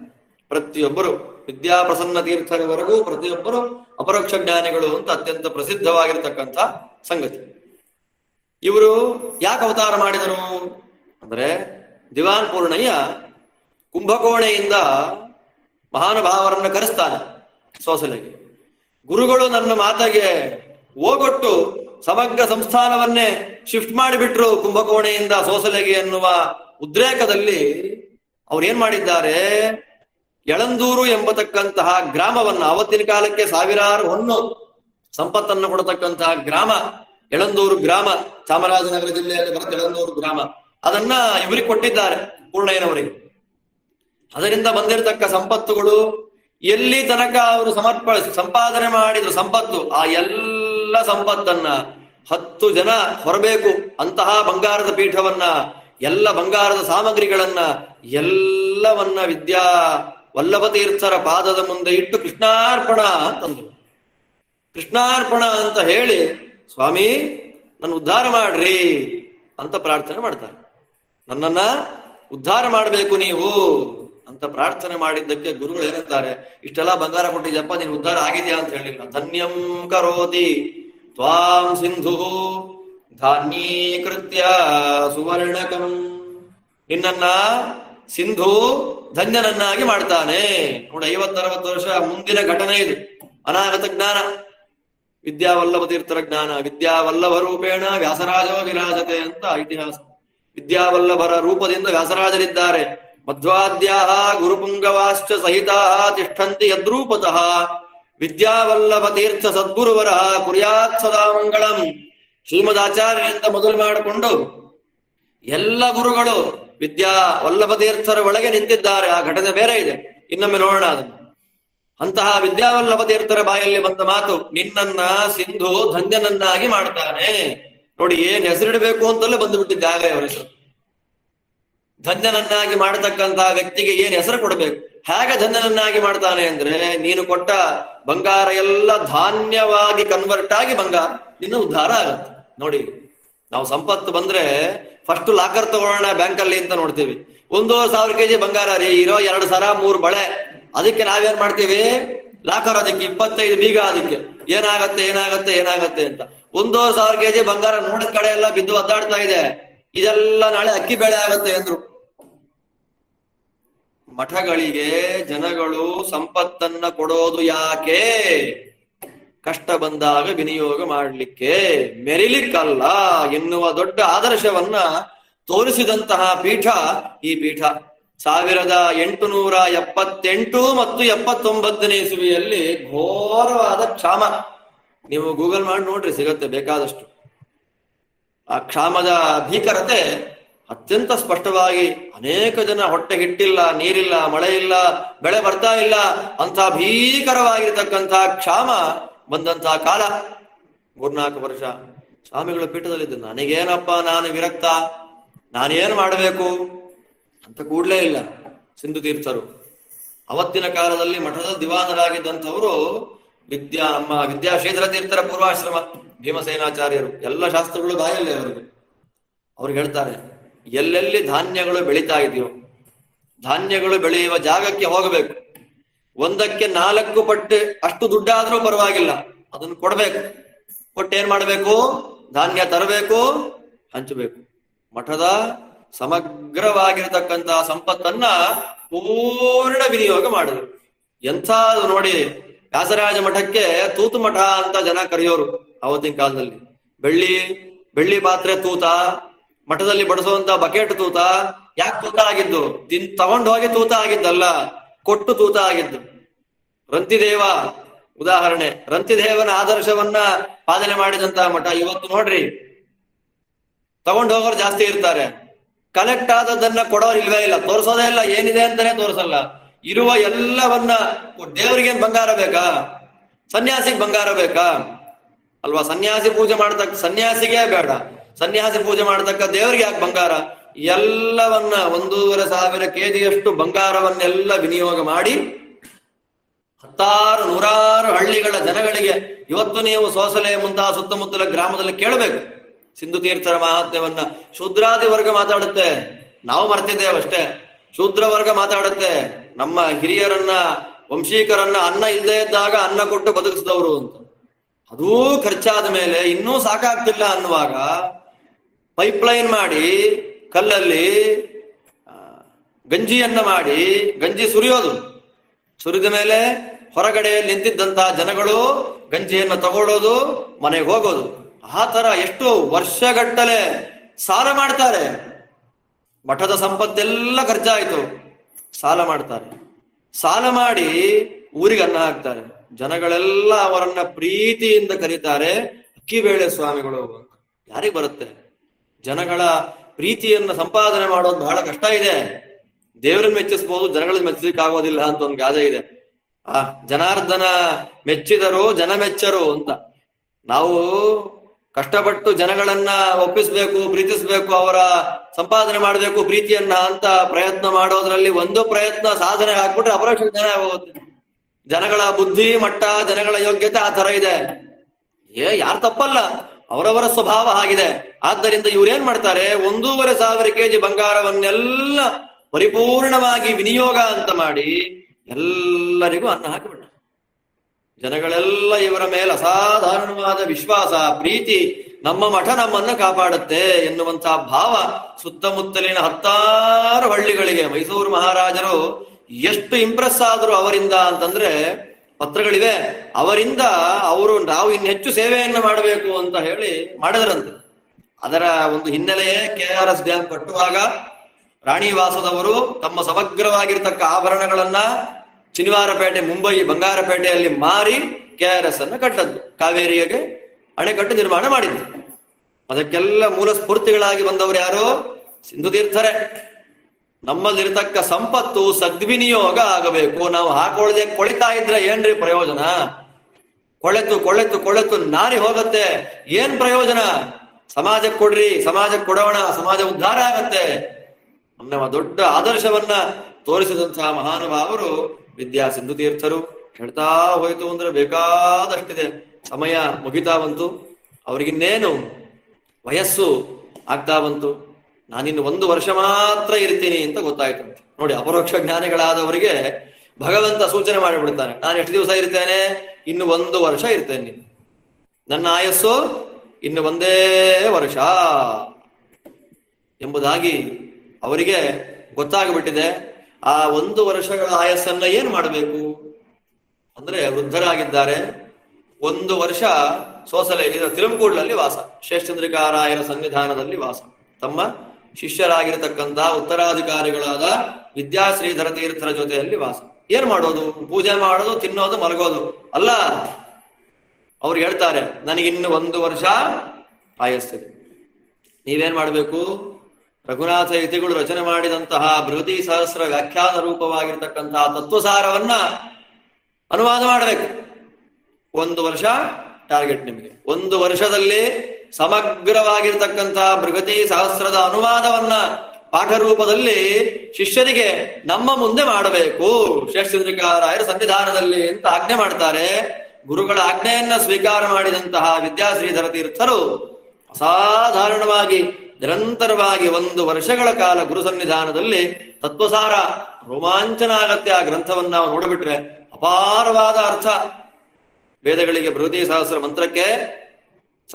ಪ್ರತಿಯೊಬ್ಬರು ವಿದ್ಯಾ ಪ್ರಸನ್ನ ತೀರ್ಥರವರೆಗೂ ಪ್ರತಿಯೊಬ್ಬರು ಅಪರೋಕ್ಷ ಜ್ಞಾನಿಗಳು ಅಂತ ಅತ್ಯಂತ ಪ್ರಸಿದ್ಧವಾಗಿರ್ತಕ್ಕಂಥ ಸಂಗತಿ. ಇವರು ಯಾಕೆ ಅವತಾರ ಮಾಡಿದರು ಅಂದ್ರೆ, ದಿವಾನ್ ಪೂರ್ಣಯ್ಯ ಕುಂಭಕೋಣೆಯಿಂದ ಮಹಾನುಭಾವರನ್ನು ಕರೆಸ್ತಾನೆ ಸೋಸಲೆಗೆ. ಗುರುಗಳು ನನ್ನ ಮಾತಿಗೆ ಓಗೊಟ್ಟು ಸಮಗ್ರ ಸಂಸ್ಥಾನವನ್ನೇ ಶಿಫ್ಟ್ ಮಾಡಿಬಿಟ್ರು ಕುಂಭಕೋಣೆಯಿಂದ ಸೋಸಲೆಗೆ ಎನ್ನುವ ಉದ್ರೇಕದಲ್ಲಿ ಅವ್ರೇನ್ ಮಾಡಿದ್ದಾರೆ, ಎಳಂದೂರು ಎಂಬತಕ್ಕಂತಹ ಗ್ರಾಮವನ್ನು, ಆವತ್ತಿನ ಕಾಲಕ್ಕೆ ಸಾವಿರಾರು ಹೊನ್ನು ಸಂಪತ್ತನ್ನು ಕೊಡತಕ್ಕಂತಹ ಗ್ರಾಮ ಎಳಂದೂರು ಗ್ರಾಮ, ಚಾಮರಾಜನಗರ ಜಿಲ್ಲೆಯಲ್ಲಿ ಬರುತ್ತೆ ಎಳಂದೂರು ಗ್ರಾಮ, ಅದನ್ನ ಇವರಿಗೆ ಕೊಟ್ಟಿದ್ದಾರೆ ಪೂರ್ಣಯ್ಯನವರಿಗೆ. ಅದರಿಂದ ಬಂದಿರತಕ್ಕ ಸಂಪತ್ತುಗಳು ಎಲ್ಲಿ ತನಕ ಅವರು ಸಮರ್ಪ ಸಂಪಾದನೆ ಮಾಡಿದ್ರು ಸಂಪತ್ತು, ಆ ಎಲ್ಲ ಸಂಪತ್ತನ್ನ ಹತ್ತು ಜನ ಹೊರಬೇಕು ಅಂತಹ ಬಂಗಾರದ ಪೀಠವನ್ನ, ಎಲ್ಲ ಬಂಗಾರದ ಸಾಮಗ್ರಿಗಳನ್ನ ಎಲ್ಲವನ್ನ ವಿದ್ಯಾ ವಲ್ಲಭತೀರ್ಥರ ಪಾದದ ಮುಂದೆ ಇಟ್ಟು ಕೃಷ್ಣಾರ್ಪಣ ಅಂತಂದ್ರು. ಕೃಷ್ಣಾರ್ಪಣ ಅಂತ ಹೇಳಿ ಸ್ವಾಮಿ ನನ್ನ ಉದ್ಧಾರ ಮಾಡ್ರಿ ಅಂತ ಪ್ರಾರ್ಥನೆ ಮಾಡ್ತಾರೆ. ನನ್ನನ್ನ ಉದ್ಧಾರ ಮಾಡಬೇಕು ನೀವು ಅಂತ ಪ್ರಾರ್ಥನೆ ಮಾಡಿದ್ದಕ್ಕೆ ಗುರುಗಳು ಏನಿದ್ದಾರೆ, ಇಷ್ಟೆಲ್ಲ ಬಂಗಾರ ಕೊಟ್ಟಿದ್ಯಪ್ಪ, ನೀನು ಉದ್ಧಾರ ಆಗಿದೆಯಾ ಅಂತ ಹೇಳಿಲ್ಲ. ಧನ್ಯಂ ಕರೋತಿ ತ್ವಾಂ ಸಿಂಧು ಧಾನ್ಯೀಕೃತ್ಯ ಸುವರ್ಣಕಂ, ನಿನ್ನನ್ನ ಸಿಂಧು ಧನ್ಯನನ್ನಾಗಿ ಮಾಡ್ತಾನೆ. ನೋಡಿ, ಐವತ್ತರವತ್ತು ವರ್ಷ ಮುಂದಿನ ಘಟನೆ ಇದು. ಅನಾಗತ ಜ್ಞಾನ, ವಿದ್ಯಾವಲ್ಲಭ ತೀರ್ಥರ ಜ್ಞಾನ. ವಿದ್ಯಾವಲ್ಲಭ ರೂಪೇಣ ವ್ಯಾಸರಾಜೋ ವಿರಾಜತೆ ಅಂತ ಇತಿಹಾಸ. ವಿದ್ಯಾವಲ್ಲಭರ ರೂಪದಿಂದ ವ್ಯಾಸರಾಜರಿದ್ದಾರೆ. ಮಧ್ವಾದ್ಯಾಹ ಗುರುಪುಂಗವಾಶ್ಚ ಸಹಿತಾಹ ತಿಷ್ಠಂತಿ ಯದ್ರೂಪತಃ ವಿದ್ಯಾವಲ್ಲಭ ತೀರ್ಥ ಸದ್ಗುರುವರಃ ಕುರ್ಯಾತ್ ಸದಾ ಮಂಗಳಂ. ಶ್ರೀಮದಾಚಾರ್ಯರಿಂದ ಮೊದಲು ಮಾಡಿಕೊಂಡು ಎಲ್ಲ ಗುರುಗಳು ವಿದ್ಯಾ ವಲ್ಲಭತೀರ್ಥರ ಒಳಗೆ ನಿಂತಿದ್ದಾರೆ. ಆ ಘಟನೆ ಬೇರೆ ಇದೆ, ಇನ್ನೊಮ್ಮೆ ನೋಡೋಣ ಅದನ್ನು. ಅಂತಹ ವಿದ್ಯಾವಲ್ಲಭತೀರ್ಥರ ಬಾಯಲ್ಲಿ ಬಂದ ಮಾತು, ನಿನ್ನನ್ನ ಸಿಂಧು ಧನ್ಯನನ್ನಾಗಿ ಮಾಡ್ತಾನೆ. ನೋಡಿ, ಏನ್ ಹೆಸರಿಡಬೇಕು ಅಂತಲೇ ಬಂದು ಬಿಟ್ಟಿದ್ದಾಗ ಅವರ ಹೆಸರು ಧನ್ಯನನ್ನಾಗಿ ಮಾಡತಕ್ಕಂತಹ ವ್ಯಕ್ತಿಗೆ ಏನ್ ಹೆಸರು ಕೊಡಬೇಕು. ಹೇಗೆ ಧನ್ಯನನ್ನಾಗಿ ಮಾಡ್ತಾನೆ ಅಂದ್ರೆ, ನೀನು ಕೊಟ್ಟ ಬಂಗಾರ ಎಲ್ಲ ಧಾನ್ಯವಾಗಿ ಕನ್ವರ್ಟ್ ಆಗಿ ಬಂಗಾರ ನಿನ್ನ ಉದ್ಧಾರ ಆಗತ್ತೆ. ನೋಡಿ, ನಾವು ಸಂಪತ್ತು ಬಂದ್ರೆ ಫಸ್ಟ್ ಲಾಕರ್ ತಗೊಳ್ಳೋಣ ಬ್ಯಾಂಕಲ್ಲಿ ಅಂತ ನೋಡ್ತೀವಿ. ಒಂದು ಸಾವಿರ ಕೆಜಿ ಬಂಗಾರ ರೀ ಇರೋ ಎರಡು ಸರ ಮೂರು ಬಳೆ, ಅದಕ್ಕೆ ನಾವೇನ್ ಮಾಡ್ತೀವಿ, ಲಾಕರ್ ಅದಕ್ಕೆ ಇಪ್ಪತ್ತೈದು ಬೀಗ, ಅದಕ್ಕೆ ಏನಾಗತ್ತೆ ಏನಾಗತ್ತೆ ಏನಾಗತ್ತೆ ಅಂತ. ಒಂದು ಸಾವಿರ ಕೆಜಿ ಬಂಗಾರ ನೋಡಿದ ಕಡೆ ಎಲ್ಲ ಬಿದ್ದು ಒದ್ದಾಡ್ತಾ ಇದೆ, ಇದೆಲ್ಲ ನಾಳೆ ಅಕ್ಕಿ ಬೇಳೆ ಆಗತ್ತೆ ಅಂದ್ರು. ಮಠಗಳಿಗೆ ಜನಗಳು ಸಂಪತ್ತನ್ನ ಕೊಡೋದು ಯಾಕೆ? ಕಷ್ಟ ಬಂದಾಗ ವಿನಿಯೋಗ ಮಾಡಲಿಕ್ಕೆ, ಮೆರಿಲಿಕ್ಕಲ್ಲ ಎನ್ನುವ ದೊಡ್ಡ ಆದರ್ಶವನ್ನ ತೋರಿಸಿದಂತಹ ಪೀಠ ಈ ಪೀಠ. ಸಾವಿರದ ಎಂಟು ನೂರ ಎಪ್ಪತ್ತೆಂಟು ಮತ್ತು ಎಪ್ಪತ್ತೊಂಬತ್ತನೇ ಇಸುವಿಯಲ್ಲಿ ಘೋರವಾದ ಕ್ಷಾಮ, ನೀವು ಗೂಗಲ್ ಮಾಡಿ ನೋಡ್ರಿ ಸಿಗತ್ತೆ ಬೇಕಾದಷ್ಟು. ಆ ಕ್ಷಾಮದ ಭೀಕರತೆ ಅತ್ಯಂತ ಸ್ಪಷ್ಟವಾಗಿ ಅನೇಕ ಜನ ಹೊಟ್ಟೆ ಹಿಟ್ಟಿಲ್ಲ, ನೀರಿಲ್ಲ, ಮಳೆ ಇಲ್ಲ, ಬೆಳೆ ಬರ್ತಾ ಇಲ್ಲ, ಅಂತಹ ಭೀಕರವಾಗಿರ್ತಕ್ಕಂತಹ ಕ್ಷಾಮ ಬಂದಂತಹ ಕಾಲ ಮೂರ್ನಾಲ್ಕು ವರ್ಷ ಸ್ವಾಮಿಗಳ ಪೀಠದಲ್ಲಿದ್ದು ನನಗೇನಪ್ಪ ನಾನು ವಿರಕ್ತ, ನಾನೇನು ಮಾಡಬೇಕು ಅಂತ ಕೂಡಲೇ ಇಲ್ಲ ಸಿಂಧು ತೀರ್ಥರು. ಅವತ್ತಿನ ಕಾಲದಲ್ಲಿ ಮಠದ ದಿವಾನರಾಗಿದ್ದಂಥವರು ವಿದ್ಯಾ ನಮ್ಮ ವಿದ್ಯಾಶ್ರೀಧರ ತೀರ್ಥರ ಪೂರ್ವಾಶ್ರಮ ಭೀಮಸೇನಾಚಾರ್ಯರು. ಎಲ್ಲ ಶಾಸ್ತ್ರಗಳು ಬಾಯಲ್ಲಿ ಅವರಿಗೆ. ಅವ್ರು ಹೇಳ್ತಾರೆ, ಎಲ್ಲೆಲ್ಲಿ ಧಾನ್ಯಗಳು ಬೆಳೀತಾ ಇದೆಯೋ, ಧಾನ್ಯಗಳು ಬೆಳೆಯುವ ಜಾಗಕ್ಕೆ ಹೋಗಬೇಕು. ಒಂದಕ್ಕೆ ನಾಲ್ಕು ಪಟ್ಟು ಅಷ್ಟು ದುಡ್ಡಾದ್ರೂ ಪರವಾಗಿಲ್ಲ, ಅದನ್ನು ಕೊಡಬೇಕು. ಕೊಟ್ಟು ಏನ್ ಮಾಡಬೇಕು, ಧಾನ್ಯ ತರಬೇಕು, ಹಂಚಬೇಕು. ಮಠದ ಸಮಗ್ರವಾಗಿರತಕ್ಕಂತಹ ಸಂಪತ್ತನ್ನ ಪೂರ್ಣ ವಿನಿಯೋಗ ಮಾಡಿದ್ರು. ಎಂಥ ನೋಡಿ, ವ್ಯಾಸರಾಜ ಮಠಕ್ಕೆ ತೂತು ಮಠ ಅಂತ ಜನ ಕರೆಯೋರು ಅವತ್ತಿನ ಕಾಲದಲ್ಲಿ. ಬೆಳ್ಳಿ ಬೆಳ್ಳಿ ಪಾತ್ರೆ ತೂತ, ಮಠದಲ್ಲಿ ಬಡಿಸುವಂತ ಬಕೆಟ್ ತೂತ. ಯಾಕೆ ತೂತ ಆಗಿದ್ದು? ತಿನ್ ತಗೊಂಡು ಹೋಗಿ ತೂತ ಆಗಿದ್ದಲ್ಲ, ಕೊಟ್ಟು ತೂತ ಆಗಿದ್ದು. ರಂತಿದೇವ ಉದಾಹರಣೆ, ರಂತಿದೇವನ ಆದರ್ಶವನ್ನ ಪಾಲನೆ ಮಾಡಿದಂತಹ ಮಠ. ಇವತ್ತು ನೋಡ್ರಿ, ತಗೊಂಡು ಹೋಗೋರು ಜಾಸ್ತಿ ಇರ್ತಾರೆ, ಕಲೆಕ್ಟ್ ಆದದನ್ನ ಕೊಡೋರು ಇಲ್ವೇ ಇಲ್ಲ, ತೋರಿಸೋದೇ ಇಲ್ಲ, ಏನಿದೆ ಅಂತಾನೆ ತೋರಿಸಲ್ಲ. ಇರುವ ಎಲ್ಲವನ್ನ, ದೇವರಿಗೇನ್ ಬಂಗಾರ ಬೇಕಾ, ಸನ್ಯಾಸಿಗೆ ಬಂಗಾರ ಬೇಕಾ ಅಲ್ವಾ? ಸನ್ಯಾಸಿ ಪೂಜೆ ಮಾಡತಕ್ಕ ಸನ್ಯಾಸಿಗೆ ಬೇಡ, ಸನ್ಯಾಸಿ ಪೂಜೆ ಮಾಡತಕ್ಕ ದೇವರಿಗೆ ಯಾಕೆ ಬಂಗಾರ? ಎಲ್ಲವನ್ನ ಒಂದೂವರೆ ಸಾವಿರ ಕೆಜಿಯಷ್ಟು ಬಂಗಾರವನ್ನೆಲ್ಲ ವಿನಿಯೋಗ ಮಾಡಿ ಹತ್ತಾರು ನೂರಾರು ಹಳ್ಳಿಗಳ ಜನಗಳಿಗೆ ಇವತ್ತು ನೀವು ಸೋಸಲೆ ಮುಂತಾದ ಸುತ್ತಮುತ್ತಲ ಗ್ರಾಮದಲ್ಲಿ ಕೇಳಬೇಕು ಸಿಂಧು ತೀರ್ಥರ ಮಹಾತ್ಮ್ಯವನ್ನ. ಶೂದ್ರಾದಿ ವರ್ಗ ಮಾತಾಡುತ್ತೆ, ನಾವು ಮರ್ತಿದ್ದೇವಷ್ಟೇ. ಶೂದ್ರ ವರ್ಗ ಮಾತಾಡುತ್ತೆ, ನಮ್ಮ ಹಿರಿಯರನ್ನ ವಂಶೀಕರನ್ನ ಅನ್ನ ಇಲ್ಲದೆ ಇದ್ದಾಗ ಅನ್ನ ಕೊಟ್ಟು ಬದುಕಿಸಿದವರು ಅಂತ. ಅದೂ ಖರ್ಚಾದ ಮೇಲೆ ಇನ್ನೂ ಸಾಕಾಗ್ತಿಲ್ಲ ಅನ್ನುವಾಗ ಪೈಪ್ಲೈನ್ ಮಾಡಿ ಕಲ್ಲಲ್ಲಿ ಗಂಜಿಯನ್ನ ಮಾಡಿ ಗಂಜಿ ಸುರಿಯೋದು. ಸುರಿದ ಮೇಲೆ ಹೊರಗಡೆ ನಿಂತಿದ್ದಂತಹ ಜನಗಳು ಗಂಜಿಯನ್ನು ತಗೊಳ್ಳೋದು, ಮನೆಗೆ ಹೋಗೋದು. ಆ ತರ ಎಷ್ಟು ವರ್ಷಗಟ್ಟಲೆ ಸಾಲ ಮಾಡ್ತಾರೆ. ಮಠದ ಸಂಪತ್ತೆಲ್ಲ ಖರ್ಚಾಯಿತು, ಸಾಲ ಮಾಡ್ತಾರೆ. ಸಾಲ ಮಾಡಿ ಊರಿಗೆ ಅನ್ನ ಹಾಕ್ತಾರೆ. ಜನಗಳೆಲ್ಲ ಅವರನ್ನ ಪ್ರೀತಿಯಿಂದ ಕರೀತಾರೆ ಅಕ್ಕಿ ಬೇಳೆ ಸ್ವಾಮಿಗಳು. ಯಾರಿಗೆ ಬರುತ್ತೆ? ಜನಗಳ ಪ್ರೀತಿಯನ್ನು ಸಂಪಾದನೆ ಮಾಡೋದು ಬಹಳ ಕಷ್ಟ ಇದೆ. ದೇವರನ್ನ ಮೆಚ್ಚಿಸಬಹುದು, ಜನಗಳನ್ನ ಮೆಚ್ಚಿಸಲಿಕ್ಕೆ ಆಗೋದಿಲ್ಲ ಅಂತ ಒಂದು ಗಾದೆ ಇದೆ. ಆ ಜನಾರ್ದನ ಮೆಚ್ಚಿದರು ಜನ ಮೆಚ್ಚರು ಅಂತ. ನಾವು ಕಷ್ಟಪಟ್ಟು ಜನಗಳನ್ನ ಒಪ್ಪಿಸ್ಬೇಕು, ಪ್ರೀತಿಸ್ಬೇಕು, ಅವರ ಸಂಪಾದನೆ ಮಾಡಬೇಕು ಪ್ರೀತಿಯನ್ನ ಅಂತ ಪ್ರಯತ್ನ ಮಾಡೋದ್ರಲ್ಲಿ ಒಂದು ಪ್ರಯತ್ನ ಸಾಧನೆ ಹಾಕ್ಬಿಟ್ರೆ ಅಪರೋಕ್ಷ ಜನ ಆಗೋಗುತ್ತೆ. ಜನಗಳ ಬುದ್ಧಿ ಮಟ್ಟ, ಜನಗಳ ಯೋಗ್ಯತೆ ಆ ತರ ಇದೆ. ಏ ಯಾರು ತಪ್ಪಲ್ಲ, ಅವರವರ ಸ್ವಭಾವ ಹಾಗಿದೆ. ಆದ್ದರಿಂದ ಇವ್ರೇನ್ ಮಾಡ್ತಾರೆ, ಒಂದೂವರೆ ಸಾವಿರ ಕೆಜಿ ಬಂಗಾರವನ್ನೆಲ್ಲ ಪರಿಪೂರ್ಣವಾಗಿ ವಿನಿಯೋಗ ಅಂತ ಮಾಡಿ ಎಲ್ಲರಿಗೂ ಅನ್ನ ಹಾಕಿಬಿಟ್ಟ. ಜನಗಳೆಲ್ಲ ಇವರ ಮೇಲೆ ಅಸಾಧಾರಣವಾದ ವಿಶ್ವಾಸ, ಪ್ರೀತಿ, ನಮ್ಮ ಮಠ ನಮ್ಮನ್ನ ಕಾಪಾಡುತ್ತೆ ಎನ್ನುವಂತಹ ಭಾವ ಸುತ್ತಮುತ್ತಲಿನ ಹತ್ತಾರು ಹಳ್ಳಿಗಳಿಗೆ. ಮೈಸೂರು ಮಹಾರಾಜರು ಎಷ್ಟು ಇಂಪ್ರೆಸ್ ಆದ್ರು ಅವರಿಂದ ಅಂತಂದ್ರೆ, ಪತ್ರಗಳಿವೆ, ಅವರಿಂದ ಅವರು ನಾವು ಇನ್ನೆಚ್ಚು ಸೇವೆಯನ್ನು ಮಾಡಬೇಕು ಅಂತ ಹೇಳಿ ಮಾಡಿದ್ರಂತೆ. ಅದರ ಒಂದು ಹಿನ್ನೆಲೆಯೇ ಕೆ ಆರ್ ಎಸ್ ಡ್ಯಾಮ್ ಕಟ್ಟುವಾಗ ರಾಣಿವಾಸದವರು ತಮ್ಮ ಸಮಗ್ರವಾಗಿರ್ತಕ್ಕ ಆಭರಣಗಳನ್ನ ಶನಿವಾರಪೇಟೆ, ಮುಂಬೈ ಬಂಗಾರಪೇಟೆಯಲ್ಲಿ ಮಾರಿ ಕೆ ಆರ್ ಎಸ್ ಅನ್ನು ಕಟ್ಟದ್ದು, ಕಾವೇರಿಗೆ ಅಣೆಕಟ್ಟು ನಿರ್ಮಾಣ ಮಾಡಿದ್ರು. ಅದಕ್ಕೆಲ್ಲ ಮೂಲ ಸ್ಫೂರ್ತಿಗಳಾಗಿ ಬಂದವರು ಯಾರು? ಸಿಂಧುತೀರ್ಥರೇ. ನಮ್ಮಲ್ಲಿರತಕ್ಕ ಸಂಪತ್ತು ಸದ್ವಿನಿಯೋಗ ಆಗಬೇಕು. ನಾವು ಹಾಕೊಳ್ಳದೆ ಕೊಳಿತಾ ಇದ್ರೆ ಏನ್ರಿ ಪ್ರಯೋಜನ? ಕೊಳೆತು ಕೊಳೆತು ಕೊಳೆತು ನಾರಿ ಹೋಗತ್ತೆ, ಏನ್ ಪ್ರಯೋಜನ? ಸಮಾಜಕ್ಕೆ ಕೊಡ್ರಿ, ಸಮಾಜಕ್ಕೆ ಕೊಡೋಣ, ಸಮಾಜ ಉದ್ಧಾರ ಆಗತ್ತೆ. ನಮ್ಮ ದೊಡ್ಡ ಆದರ್ಶವನ್ನ ತೋರಿಸಿದಂತಹ ಮಹಾನುಭಾವರು ವಿದ್ಯಾ ಸಿಂಧುತೀರ್ಥರು. ಹೇಳ್ತಾ ಹೋಯ್ತು ಅಂದ್ರೆ ಬೇಕಾದಷ್ಟಿದೆ. ಸಮಯ ಮುಗಿತಾ ಬಂತು, ಅವ್ರಿಗಿನ್ನೇನು ವಯಸ್ಸು ಆಗ್ತಾ ಬಂತು. ನಾನಿನ್ನು ಒಂದು ವರ್ಷ ಮಾತ್ರ ಇರ್ತೀನಿ ಅಂತ ಗೊತ್ತಾಯ್ತು. ನೋಡಿ, ಅಪರೋಕ್ಷ ಜ್ಞಾನಿಗಳಾದವರಿಗೆ ಭಗವಂತ ಸೂಚನೆ ಮಾಡಿಬಿಡ್ತಾನೆ, ನಾನು ಎಷ್ಟು ದಿವಸ ಇರ್ತೇನೆ? ಇನ್ನು ಒಂದು ವರ್ಷ ಇರ್ತೇನೆ, ನೀನು ನನ್ನ ಆಯಸ್ಸು ಇನ್ನು ಒಂದೇ ವರ್ಷ ಎಂಬುದಾಗಿ ಅವರಿಗೆ ಗೊತ್ತಾಗ್ಬಿಟ್ಟಿದೆ. ಆ ಒಂದು ವರ್ಷಗಳ ಆಯಸ್ಸನ್ನ ಏನ್ ಮಾಡಬೇಕು ಅಂದ್ರೆ, ವೃದ್ಧರಾಗಿದ್ದಾರೆ. ಒಂದು ವರ್ಷ ಸೋಸಲೆ ತಿರುಮುಕೂರಲ್ಲಿ ವಾಸ, ಶೇಷಚಂದ್ರಿಕಾರಾಯರ ಸನ್ನಿಧಾನದಲ್ಲಿ ವಾಸ. ತಮ್ಮ ಶಿಷ್ಯರಾಗಿರತಕ್ಕಂತಹ ಉತ್ತರಾಧಿಕಾರಿಗಳಾದ ವಿದ್ಯಾಶ್ರೀಧರ ತೀರ್ಥರ ಜೊತೆಯಲ್ಲಿ ವಾಸ. ಏನ್ ಮಾಡೋದು? ಪೂಜೆ ಮಾಡೋದು, ತಿನ್ನೋದು, ಮಲಗೋದು ಅಲ್ಲ. ಅವ್ರು ಹೇಳ್ತಾರೆ, ನನಗಿನ್ನು ಒಂದು ವರ್ಷ ಆಯಸ್ಸಿದೆ, ನೀವೇನ್ ಮಾಡ್ಬೇಕು? ರಘುನಾಥ ಯತಿಗಳು ರಚನೆ ಮಾಡಿದಂತಹ ಬೃಹದಿ ಸಹಸ್ರ ವ್ಯಾಖ್ಯಾನ ರೂಪವಾಗಿರ್ತಕ್ಕಂತಹ ತತ್ವಸಾರವನ್ನ ಅನುವಾದ ಮಾಡಬೇಕು. ಒಂದು ವರ್ಷ ಟಾರ್ಗೆಟ್ ನಿಮಗೆ. ಒಂದು ವರ್ಷದಲ್ಲಿ ಸಮಗ್ರವಾಗಿರ್ತಕ್ಕಂತಹ ಬೃಹದಿ ಸಹಸ್ರದ ಅನುವಾದವನ್ನ ಪಾಠ ರೂಪದಲ್ಲಿ ಶಿಷ್ಯರಿಗೆ ನಮ್ಮ ಮುಂದೆ ಮಾಡಬೇಕು, ಶೇಷಚಂದ್ರಿಕಾರಾಯರ ಸನ್ನಿಧಾನದಲ್ಲಿ ಅಂತ ಆಜ್ಞೆ ಮಾಡ್ತಾರೆ. ಗುರುಗಳ ಆಜ್ಞೆಯನ್ನ ಸ್ವೀಕಾರ ಮಾಡಿದಂತಹ ವಿದ್ಯಾಶ್ರೀಧರ ತೀರ್ಥರು ಅಸಾಧಾರಣವಾಗಿ ನಿರಂತರವಾಗಿ ಒಂದು ವರ್ಷಗಳ ಕಾಲ ಗುರು ಸನ್ನಿಧಾನದಲ್ಲಿ ತತ್ವಸಾರ ರೋಮಾಂಚನ ಆಗತ್ತೆ. ಆ ಗ್ರಂಥವನ್ನು ನಾವು ನೋಡಿಬಿಟ್ರೆ ಅಪಾರವಾದ ಅರ್ಥ. ವೇದಗಳಿಗೆ ಬೃಹದಿ ಸಹಸ್ರ ಮಂತ್ರಕ್ಕೆ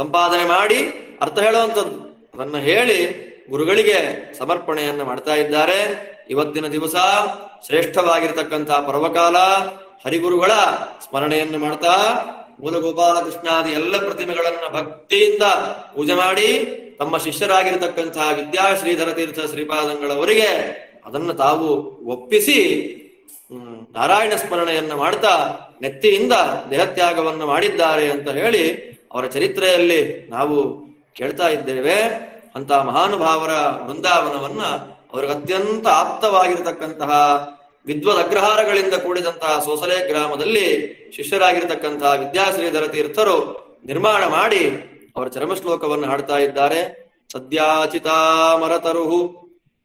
ಸಂಪಾದನೆ ಮಾಡಿ ಅರ್ಥ ಹೇಳುವಂಥದ್ದು, ಅದನ್ನು ಹೇಳಿ ಗುರುಗಳಿಗೆ ಸಮರ್ಪಣೆಯನ್ನು ಮಾಡ್ತಾ ಇದ್ದಾರೆ. ಇವತ್ತಿನ ದಿವಸ ಶ್ರೇಷ್ಠವಾಗಿರ್ತಕ್ಕಂತಹ ಪರ್ವಕಾಲ. ಹರಿಗುರುಗಳ ಸ್ಮರಣೆಯನ್ನು ಮಾಡ್ತಾ ಮೂಲ ಗೋಪಾಲಕೃಷ್ಣಾದಿ ಎಲ್ಲ ಪ್ರತಿಮೆಗಳನ್ನು ಭಕ್ತಿಯಿಂದ ಪೂಜೆ ಮಾಡಿ ತಮ್ಮ ಶಿಷ್ಯರಾಗಿರ್ತಕ್ಕಂತಹ ವಿದ್ಯಾ ಶ್ರೀಧರ ತೀರ್ಥ ಶ್ರೀಪಾದಂಗಳವರಿಗೆ ಅದನ್ನು ತಾವು ಒಪ್ಪಿಸಿ ನಾರಾಯಣ ಸ್ಮರಣೆಯನ್ನು ಮಾಡ್ತಾ ನೆತ್ತಿಯಿಂದ ದೇಹತ್ಯಾಗವನ್ನು ಮಾಡಿದ್ದಾರೆ ಅಂತ ಹೇಳಿ ಅವರ ಚರಿತ್ರೆಯಲ್ಲಿ ನಾವು ಕೇಳ್ತಾ ಇದ್ದೇವೆ. ಅಂತ ಮಹಾನುಭಾವರ ವೃಂದಾವನವನ್ನ ಅವ್ರಿಗೆ ಅತ್ಯಂತ ಆಪ್ತವಾಗಿರತಕ್ಕಂತಹ ವಿದ್ವದ್ ಅಗ್ರಹಾರಗಳಿಂದ ಕೂಡಿದಂತಹ ಸೋಸಲೆ ಗ್ರಾಮದಲ್ಲಿ ಶಿಷ್ಯರಾಗಿರ್ತಕ್ಕಂತಹ ವಿದ್ಯಾಶ್ರೀಧರ ತೀರ್ಥರು ನಿರ್ಮಾಣ ಮಾಡಿ ಅವರ ಚರಮಶ್ಲೋಕವನ್ನು ಹಾಡ್ತಾ ಇದ್ದಾರೆ. ಸದ್ಯಾಚಿತಾಮರತರುಹು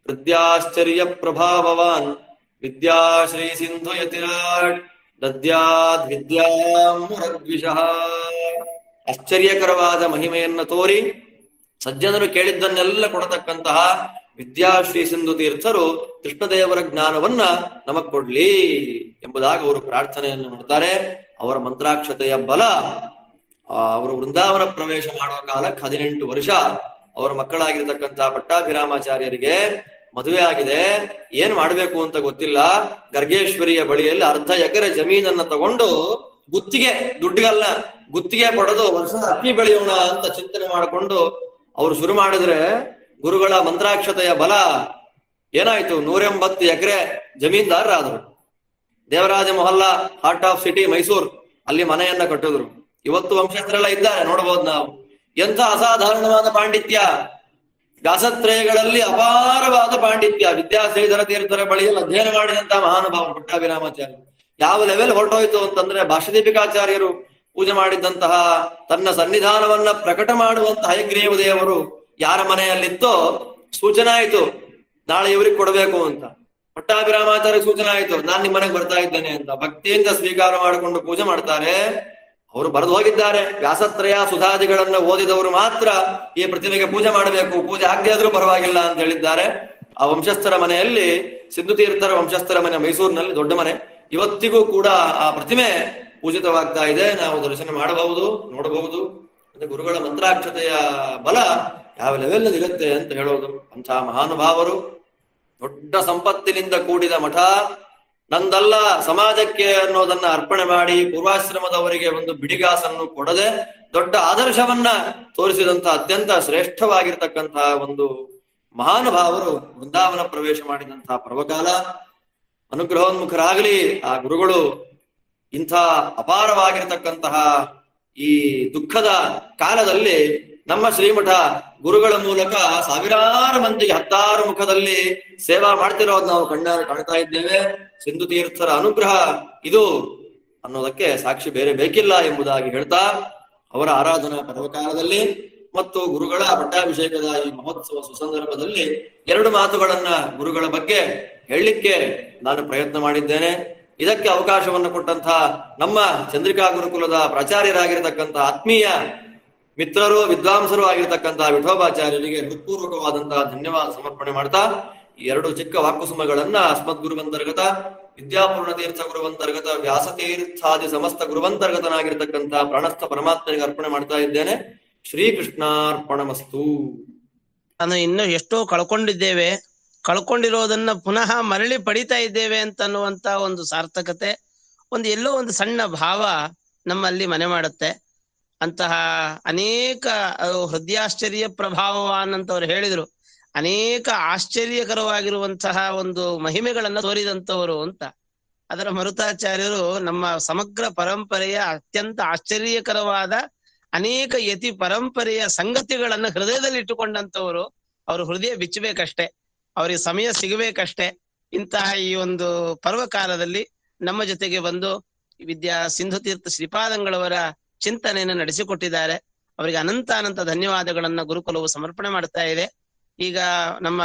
ಹೃದ್ಯಾಶ್ಚರ್ಯ ಪ್ರಭಾವವಾನ್ ವಿದ್ಯಾಶ್ರೀ ಸಿಂಧು ಯತಿರಾಟ್ ದದ್ಯಾದ್ ವಿದ್ಯಾಮರದ್ವಿಷಃ. ಆಶ್ಚರ್ಯಕರವಾದ ಮಹಿಮೆಯನ್ನು ತೋರಿ ಸಜ್ಜನರು ಕೇಳಿದ್ದನ್ನೆಲ್ಲ ಕೊಡತಕ್ಕಂತಹ ವಿದ್ಯಾಶ್ರೀ ಸಿಂಧು ತೀರ್ಥರು ಕೃಷ್ಣದೇವರ ಜ್ಞಾನವನ್ನ ನಮಗ್ ಕೊಡ್ಲಿ ಎಂಬುದಾಗಿ ಅವರು ಪ್ರಾರ್ಥನೆಯನ್ನು ಮಾಡ್ತಾರೆ. ಅವರ ಮಂತ್ರಾಕ್ಷತೆಯ ಬಲ ಅವರು ವೃಂದಾವನ ಪ್ರವೇಶ ಮಾಡುವ ಕಾಲಕ್ಕೆ ಹದಿನೆಂಟು ವರ್ಷ ಅವರ ಮಕ್ಕಳಾಗಿರ್ತಕ್ಕಂತಹ ಪಟ್ಟಾಭಿರಾಮಾಚಾರ್ಯರಿಗೆ ಮದುವೆ ಆಗಿದೆ. ಏನ್ ಮಾಡ್ಬೇಕು ಅಂತ ಗೊತ್ತಿಲ್ಲ. ಗರ್ಗೇಶ್ವರಿಯ ಬಳಿಯಲ್ಲಿ ಅರ್ಧ ಎಕರೆ ಜಮೀನನ್ನ ತಗೊಂಡು ಗುತ್ತಿಗೆ, ದುಡ್ಡಿಗಲ್ಲ, ಗುತ್ತಿಗೆ ಪಡೆದು ವರ್ಷದ ಅಕ್ಕಿ ಬೆಳೆಯೋಣ ಅಂತ ಚಿಂತನೆ ಮಾಡಿಕೊಂಡು ಅವ್ರು ಶುರು ಮಾಡಿದ್ರೆ ಗುರುಗಳ ಮಂತ್ರಾಕ್ಷತೆಯ ಬಲ ಏನಾಯ್ತು? ನೂರೆಂಬತ್ತು ಎಕರೆ ಜಮೀನ್ದಾರರ ಆದ್ರು. Devaraja Mohalla, heart of city Mysuru, ಅಲ್ಲಿ ಮನೆಯನ್ನ ಕಟ್ಟಿದ್ರು. ಇವತ್ತು ವಂಶಸ್ಥರೆಲ್ಲ ಇದ್ದಾರೆ, ನೋಡಬಹುದು ನಾವು. ಎಂಥ ಅಸಾಧಾರಣವಾದ ಪಾಂಡಿತ್ಯ! ದಾಸತ್ರಯಗಳಲ್ಲಿ ಅಪಾರವಾದ ಪಾಂಡಿತ್ಯ. ವಿದ್ಯಾಶ್ರೀಧರ ತೀರ್ಥರ ಬಳಿಯಲ್ಲಿ ಅಧ್ಯಯನ ಮಾಡಿದಂತಹ ಮಹಾನುಭಾವರು ಪಟ್ಟಾಭಿರಾಮಾಚಾರ್ಯ ಯಾವ ಲೆವೆಲ್ ಹೊರಟೋಯ್ತು ಅಂತಂದ್ರೆ, ಭಾಷದೀಪಿಕಾಚಾರ್ಯರು ಪೂಜೆ ಮಾಡಿದಂತಹ ತನ್ನ ಸನ್ನಿಧಾನವನ್ನ ಪ್ರಕಟ ಮಾಡುವಂತ ಹಯಗ್ರೀವ ದೇವರು ಯಾರ ಮನೆಯಲ್ಲಿತ್ತೋ ಸೂಚನೆ ಆಯ್ತು, ನಾಳೆ ಇವ್ರಿಗೆ ಕೊಡಬೇಕು ಅಂತ. ಪಟ್ಟಾಭಿರಾಮಾಚಾರ್ಯ ಸೂಚನೆ ಆಯ್ತು, ನಾನ್ ನಿಮ್ಮ ಮನೆಗೆ ಬರ್ತಾ ಇದ್ದೇನೆ ಅಂತ. ಭಕ್ತಿಯಿಂದ ಸ್ವೀಕಾರ ಮಾಡಿಕೊಂಡು ಪೂಜೆ ಮಾಡ್ತಾರೆ. ಅವರು ಬರೆದು ಹೋಗಿದ್ದಾರೆ, ವ್ಯಾಸತ್ರಯ ಸುಧಾದಿಗಳನ್ನ ಓದಿದವರು ಮಾತ್ರ ಈ ಪ್ರತಿಮೆಗೆ ಪೂಜೆ ಮಾಡಬೇಕು, ಪೂಜೆ ಆಗದೆ ಆದ್ರೂ ಪರವಾಗಿಲ್ಲ ಅಂತ ಹೇಳಿದ್ದಾರೆ. ಆ ವಂಶಸ್ಥರ ಮನೆಯಲ್ಲಿ, ಸಿಂಧುತೀರ್ಥರ ವಂಶಸ್ಥರ ಮನೆ ಮೈಸೂರಿನಲ್ಲಿ ದೊಡ್ಡ ಮನೆ, ಇವತ್ತಿಗೂ ಕೂಡ ಆ ಪ್ರತಿಮೆ ಪೂಜಿತವಾಗ್ತಾ ಇದೆ. ನಾವು ದರ್ಶನ ಮಾಡಬಹುದು, ನೋಡಬಹುದು. ಅಂದ್ರೆ ಗುರುಗಳ ಮಂತ್ರಾಕ್ಷತೆಯ ಬಲ ಯಾವ ಲೆವೆಲ್ ಇರುತ್ತೆ ಅಂತ ಹೇಳೋದು. ಅಂತಹ ಮಹಾನುಭಾವರು ದೊಡ್ಡ ಸಂಪತ್ತಿನಿಂದ ಕೂಡಿದ ಮಠ, ನಂದಲ್ಲ ಸಮಾಜಕ್ಕೆ ಅನ್ನೋದನ್ನ ಅರ್ಪಣೆ ಮಾಡಿ ಪೂರ್ವಾಶ್ರಮದವರಿಗೆ ಒಂದು ಬಿಡಿಗಾಸನ್ನು ಕೊಡದೆ ದೊಡ್ಡ ಆದರ್ಶವನ್ನ ತೋರಿಸಿದಂತಹ ಅತ್ಯಂತ ಶ್ರೇಷ್ಠವಾಗಿರ್ತಕ್ಕಂತಹ ಒಂದು ಮಹಾನುಭಾವರು ವೃಂದಾವನ ಪ್ರವೇಶ ಮಾಡಿದಂತಹ ಪರ್ವಕಾಲ. ಅನುಗ್ರಹೋನ್ಮುಖರಾಗಲಿ ಆ ಗುರುಗಳು. ಇಂಥ ಅಪಾರವಾಗಿರ್ತಕ್ಕಂತಹ ಈ ದುಃಖದ ಕಾಲದಲ್ಲಿ ನಮ್ಮ ಶ್ರೀಮಠ ಗುರುಗಳ ಮೂಲಕ ಸಾವಿರಾರು ಮಂದಿಗೆ ಹತ್ತಾರು ಮುಖದಲ್ಲಿ ಸೇವಾ ಮಾಡ್ತಿರೋದು ನಾವು ಕಣ್ಣ ಕಾಣ್ತಾ ಇದ್ದೇವೆ. ಸಿಂಧು ತೀರ್ಥರ ಅನುಗ್ರಹ ಇದು ಅನ್ನೋದಕ್ಕೆ ಸಾಕ್ಷಿ ಬೇರೆ ಬೇಕಿಲ್ಲ ಎಂಬುದಾಗಿ ಹೇಳ್ತಾ, ಅವರ ಆರಾಧನಾ ಪರ್ವಕಾಲದಲ್ಲಿ ಮತ್ತು ಗುರುಗಳ ಪಟ್ಟಾಭಿಷೇಕದ ಈ ಮಹೋತ್ಸವ ಸುಸಂದರ್ಭದಲ್ಲಿ ಎರಡು ಮಾತುಗಳನ್ನ ಗುರುಗಳ ಬಗ್ಗೆ ಹೇಳಲಿಕ್ಕೆ ನಾನು ಪ್ರಯತ್ನ ಮಾಡಿದ್ದೇನೆ. ಇದಕ್ಕೆ ಅವಕಾಶವನ್ನು ಕೊಟ್ಟಂತಹ ನಮ್ಮ ಚಂದ್ರಿಕಾ ಗುರುಕುಲದ ಪ್ರಾಚಾರ್ಯರಾಗಿರತಕ್ಕಂತಹ ಆತ್ಮೀಯ ಮಿತ್ರರು, ವಿದ್ವಾಂಸರು ಆಗಿರತಕ್ಕಂತಹ ವಿಠೋಬಾಚಾರ್ಯರಿಗೆ ಹೃತ್ಪೂರ್ವಕವಾದಂತಹ ಧನ್ಯವಾದ ಸಮರ್ಪಣೆ ಮಾಡ್ತಾ, ಎರಡು ಚಿಕ್ಕ ವಾಕುಸುಮಗಳನ್ನ ಅಸ್ಮದ್ ಗುರುವಂತರ್ಗತ, ವಿದ್ಯಾಪೂರ್ಣ ತೀರ್ಥ ಗುರುವಂತರ್ಗತ, ವ್ಯಾಸತೀರ್ಥಾದಿ ಸಮಸ್ತ ಗುರುವಂತರ್ಗತನಾಗಿರ್ತಕ್ಕಂತಹ ಪ್ರಾಣಸ್ಥ ಪರಮಾತ್ಮನಿಗೆ ಅರ್ಪಣೆ ಮಾಡ್ತಾ ಇದ್ದೇನೆ. ಶ್ರೀಕೃಷ್ಣಾರ್ಪಣಮಸ್ತು. ನಾನು ಇನ್ನು ಎಷ್ಟೋ ಕಳ್ಕೊಂಡಿದ್ದೇವೆ, ಕಳ್ಕೊಂಡಿರೋದನ್ನ ಪುನಃ ಮರಳಿ ಪಡಿತಾ ಇದ್ದೇವೆ ಅಂತ ಅನ್ನುವಂತ ಒಂದು ಸಾರ್ಥಕತೆ, ಒಂದು ಎಲ್ಲೋ ಒಂದು ಸಣ್ಣ ಭಾವ ನಮ್ಮಲ್ಲಿ ಮನೆ ಮಾಡುತ್ತೆ. ಅಂತಹ ಅನೇಕ ಹೃದಯಾಶ್ಚರ್ಯ ಪ್ರಭಾವವಾನ್ ಅಂತ ಅವ್ರು ಹೇಳಿದ್ರು, ಅನೇಕ ಆಶ್ಚರ್ಯಕರವಾಗಿರುವಂತಹ ಒಂದು ಮಹಿಮೆಗಳನ್ನ ತೋರಿದಂತವರು ಅಂತ. ಅದರ ಮರುತಾಚಾರ್ಯರು ನಮ್ಮ ಸಮಗ್ರ ಪರಂಪರೆಯ ಅತ್ಯಂತ ಆಶ್ಚರ್ಯಕರವಾದ ಅನೇಕ ಯತಿ ಪರಂಪರೆಯ ಸಂಗತಿಗಳನ್ನ ಹೃದಯದಲ್ಲಿ ಇಟ್ಟುಕೊಂಡಂತವರು. ಅವ್ರ ಹೃದಯ ಬಿಚ್ಚಬೇಕಷ್ಟೆ, ಅವ್ರಿಗೆ ಸಮಯ ಸಿಗಬೇಕಷ್ಟೆ. ಇಂತಹ ಈ ಒಂದು ಪರ್ವಕಾಲದಲ್ಲಿ ನಮ್ಮ ಜೊತೆಗೆ ಬಂದು ವಿದ್ಯಾ ಸಿಂಧುತೀರ್ಥ ಶ್ರೀಪಾದಂಗಳವರ ಚಿಂತನೆಯನ್ನು ನಡೆಸಿಕೊಟ್ಟಿದ್ದಾರೆ. ಅವರಿಗೆ ಅನಂತ ಅನಂತ ಧನ್ಯವಾದಗಳನ್ನ ಗುರುಕುಲವು ಸಮರ್ಪಣೆ ಮಾಡ್ತಾ ಇದೆ. ಈಗ ನಮ್ಮ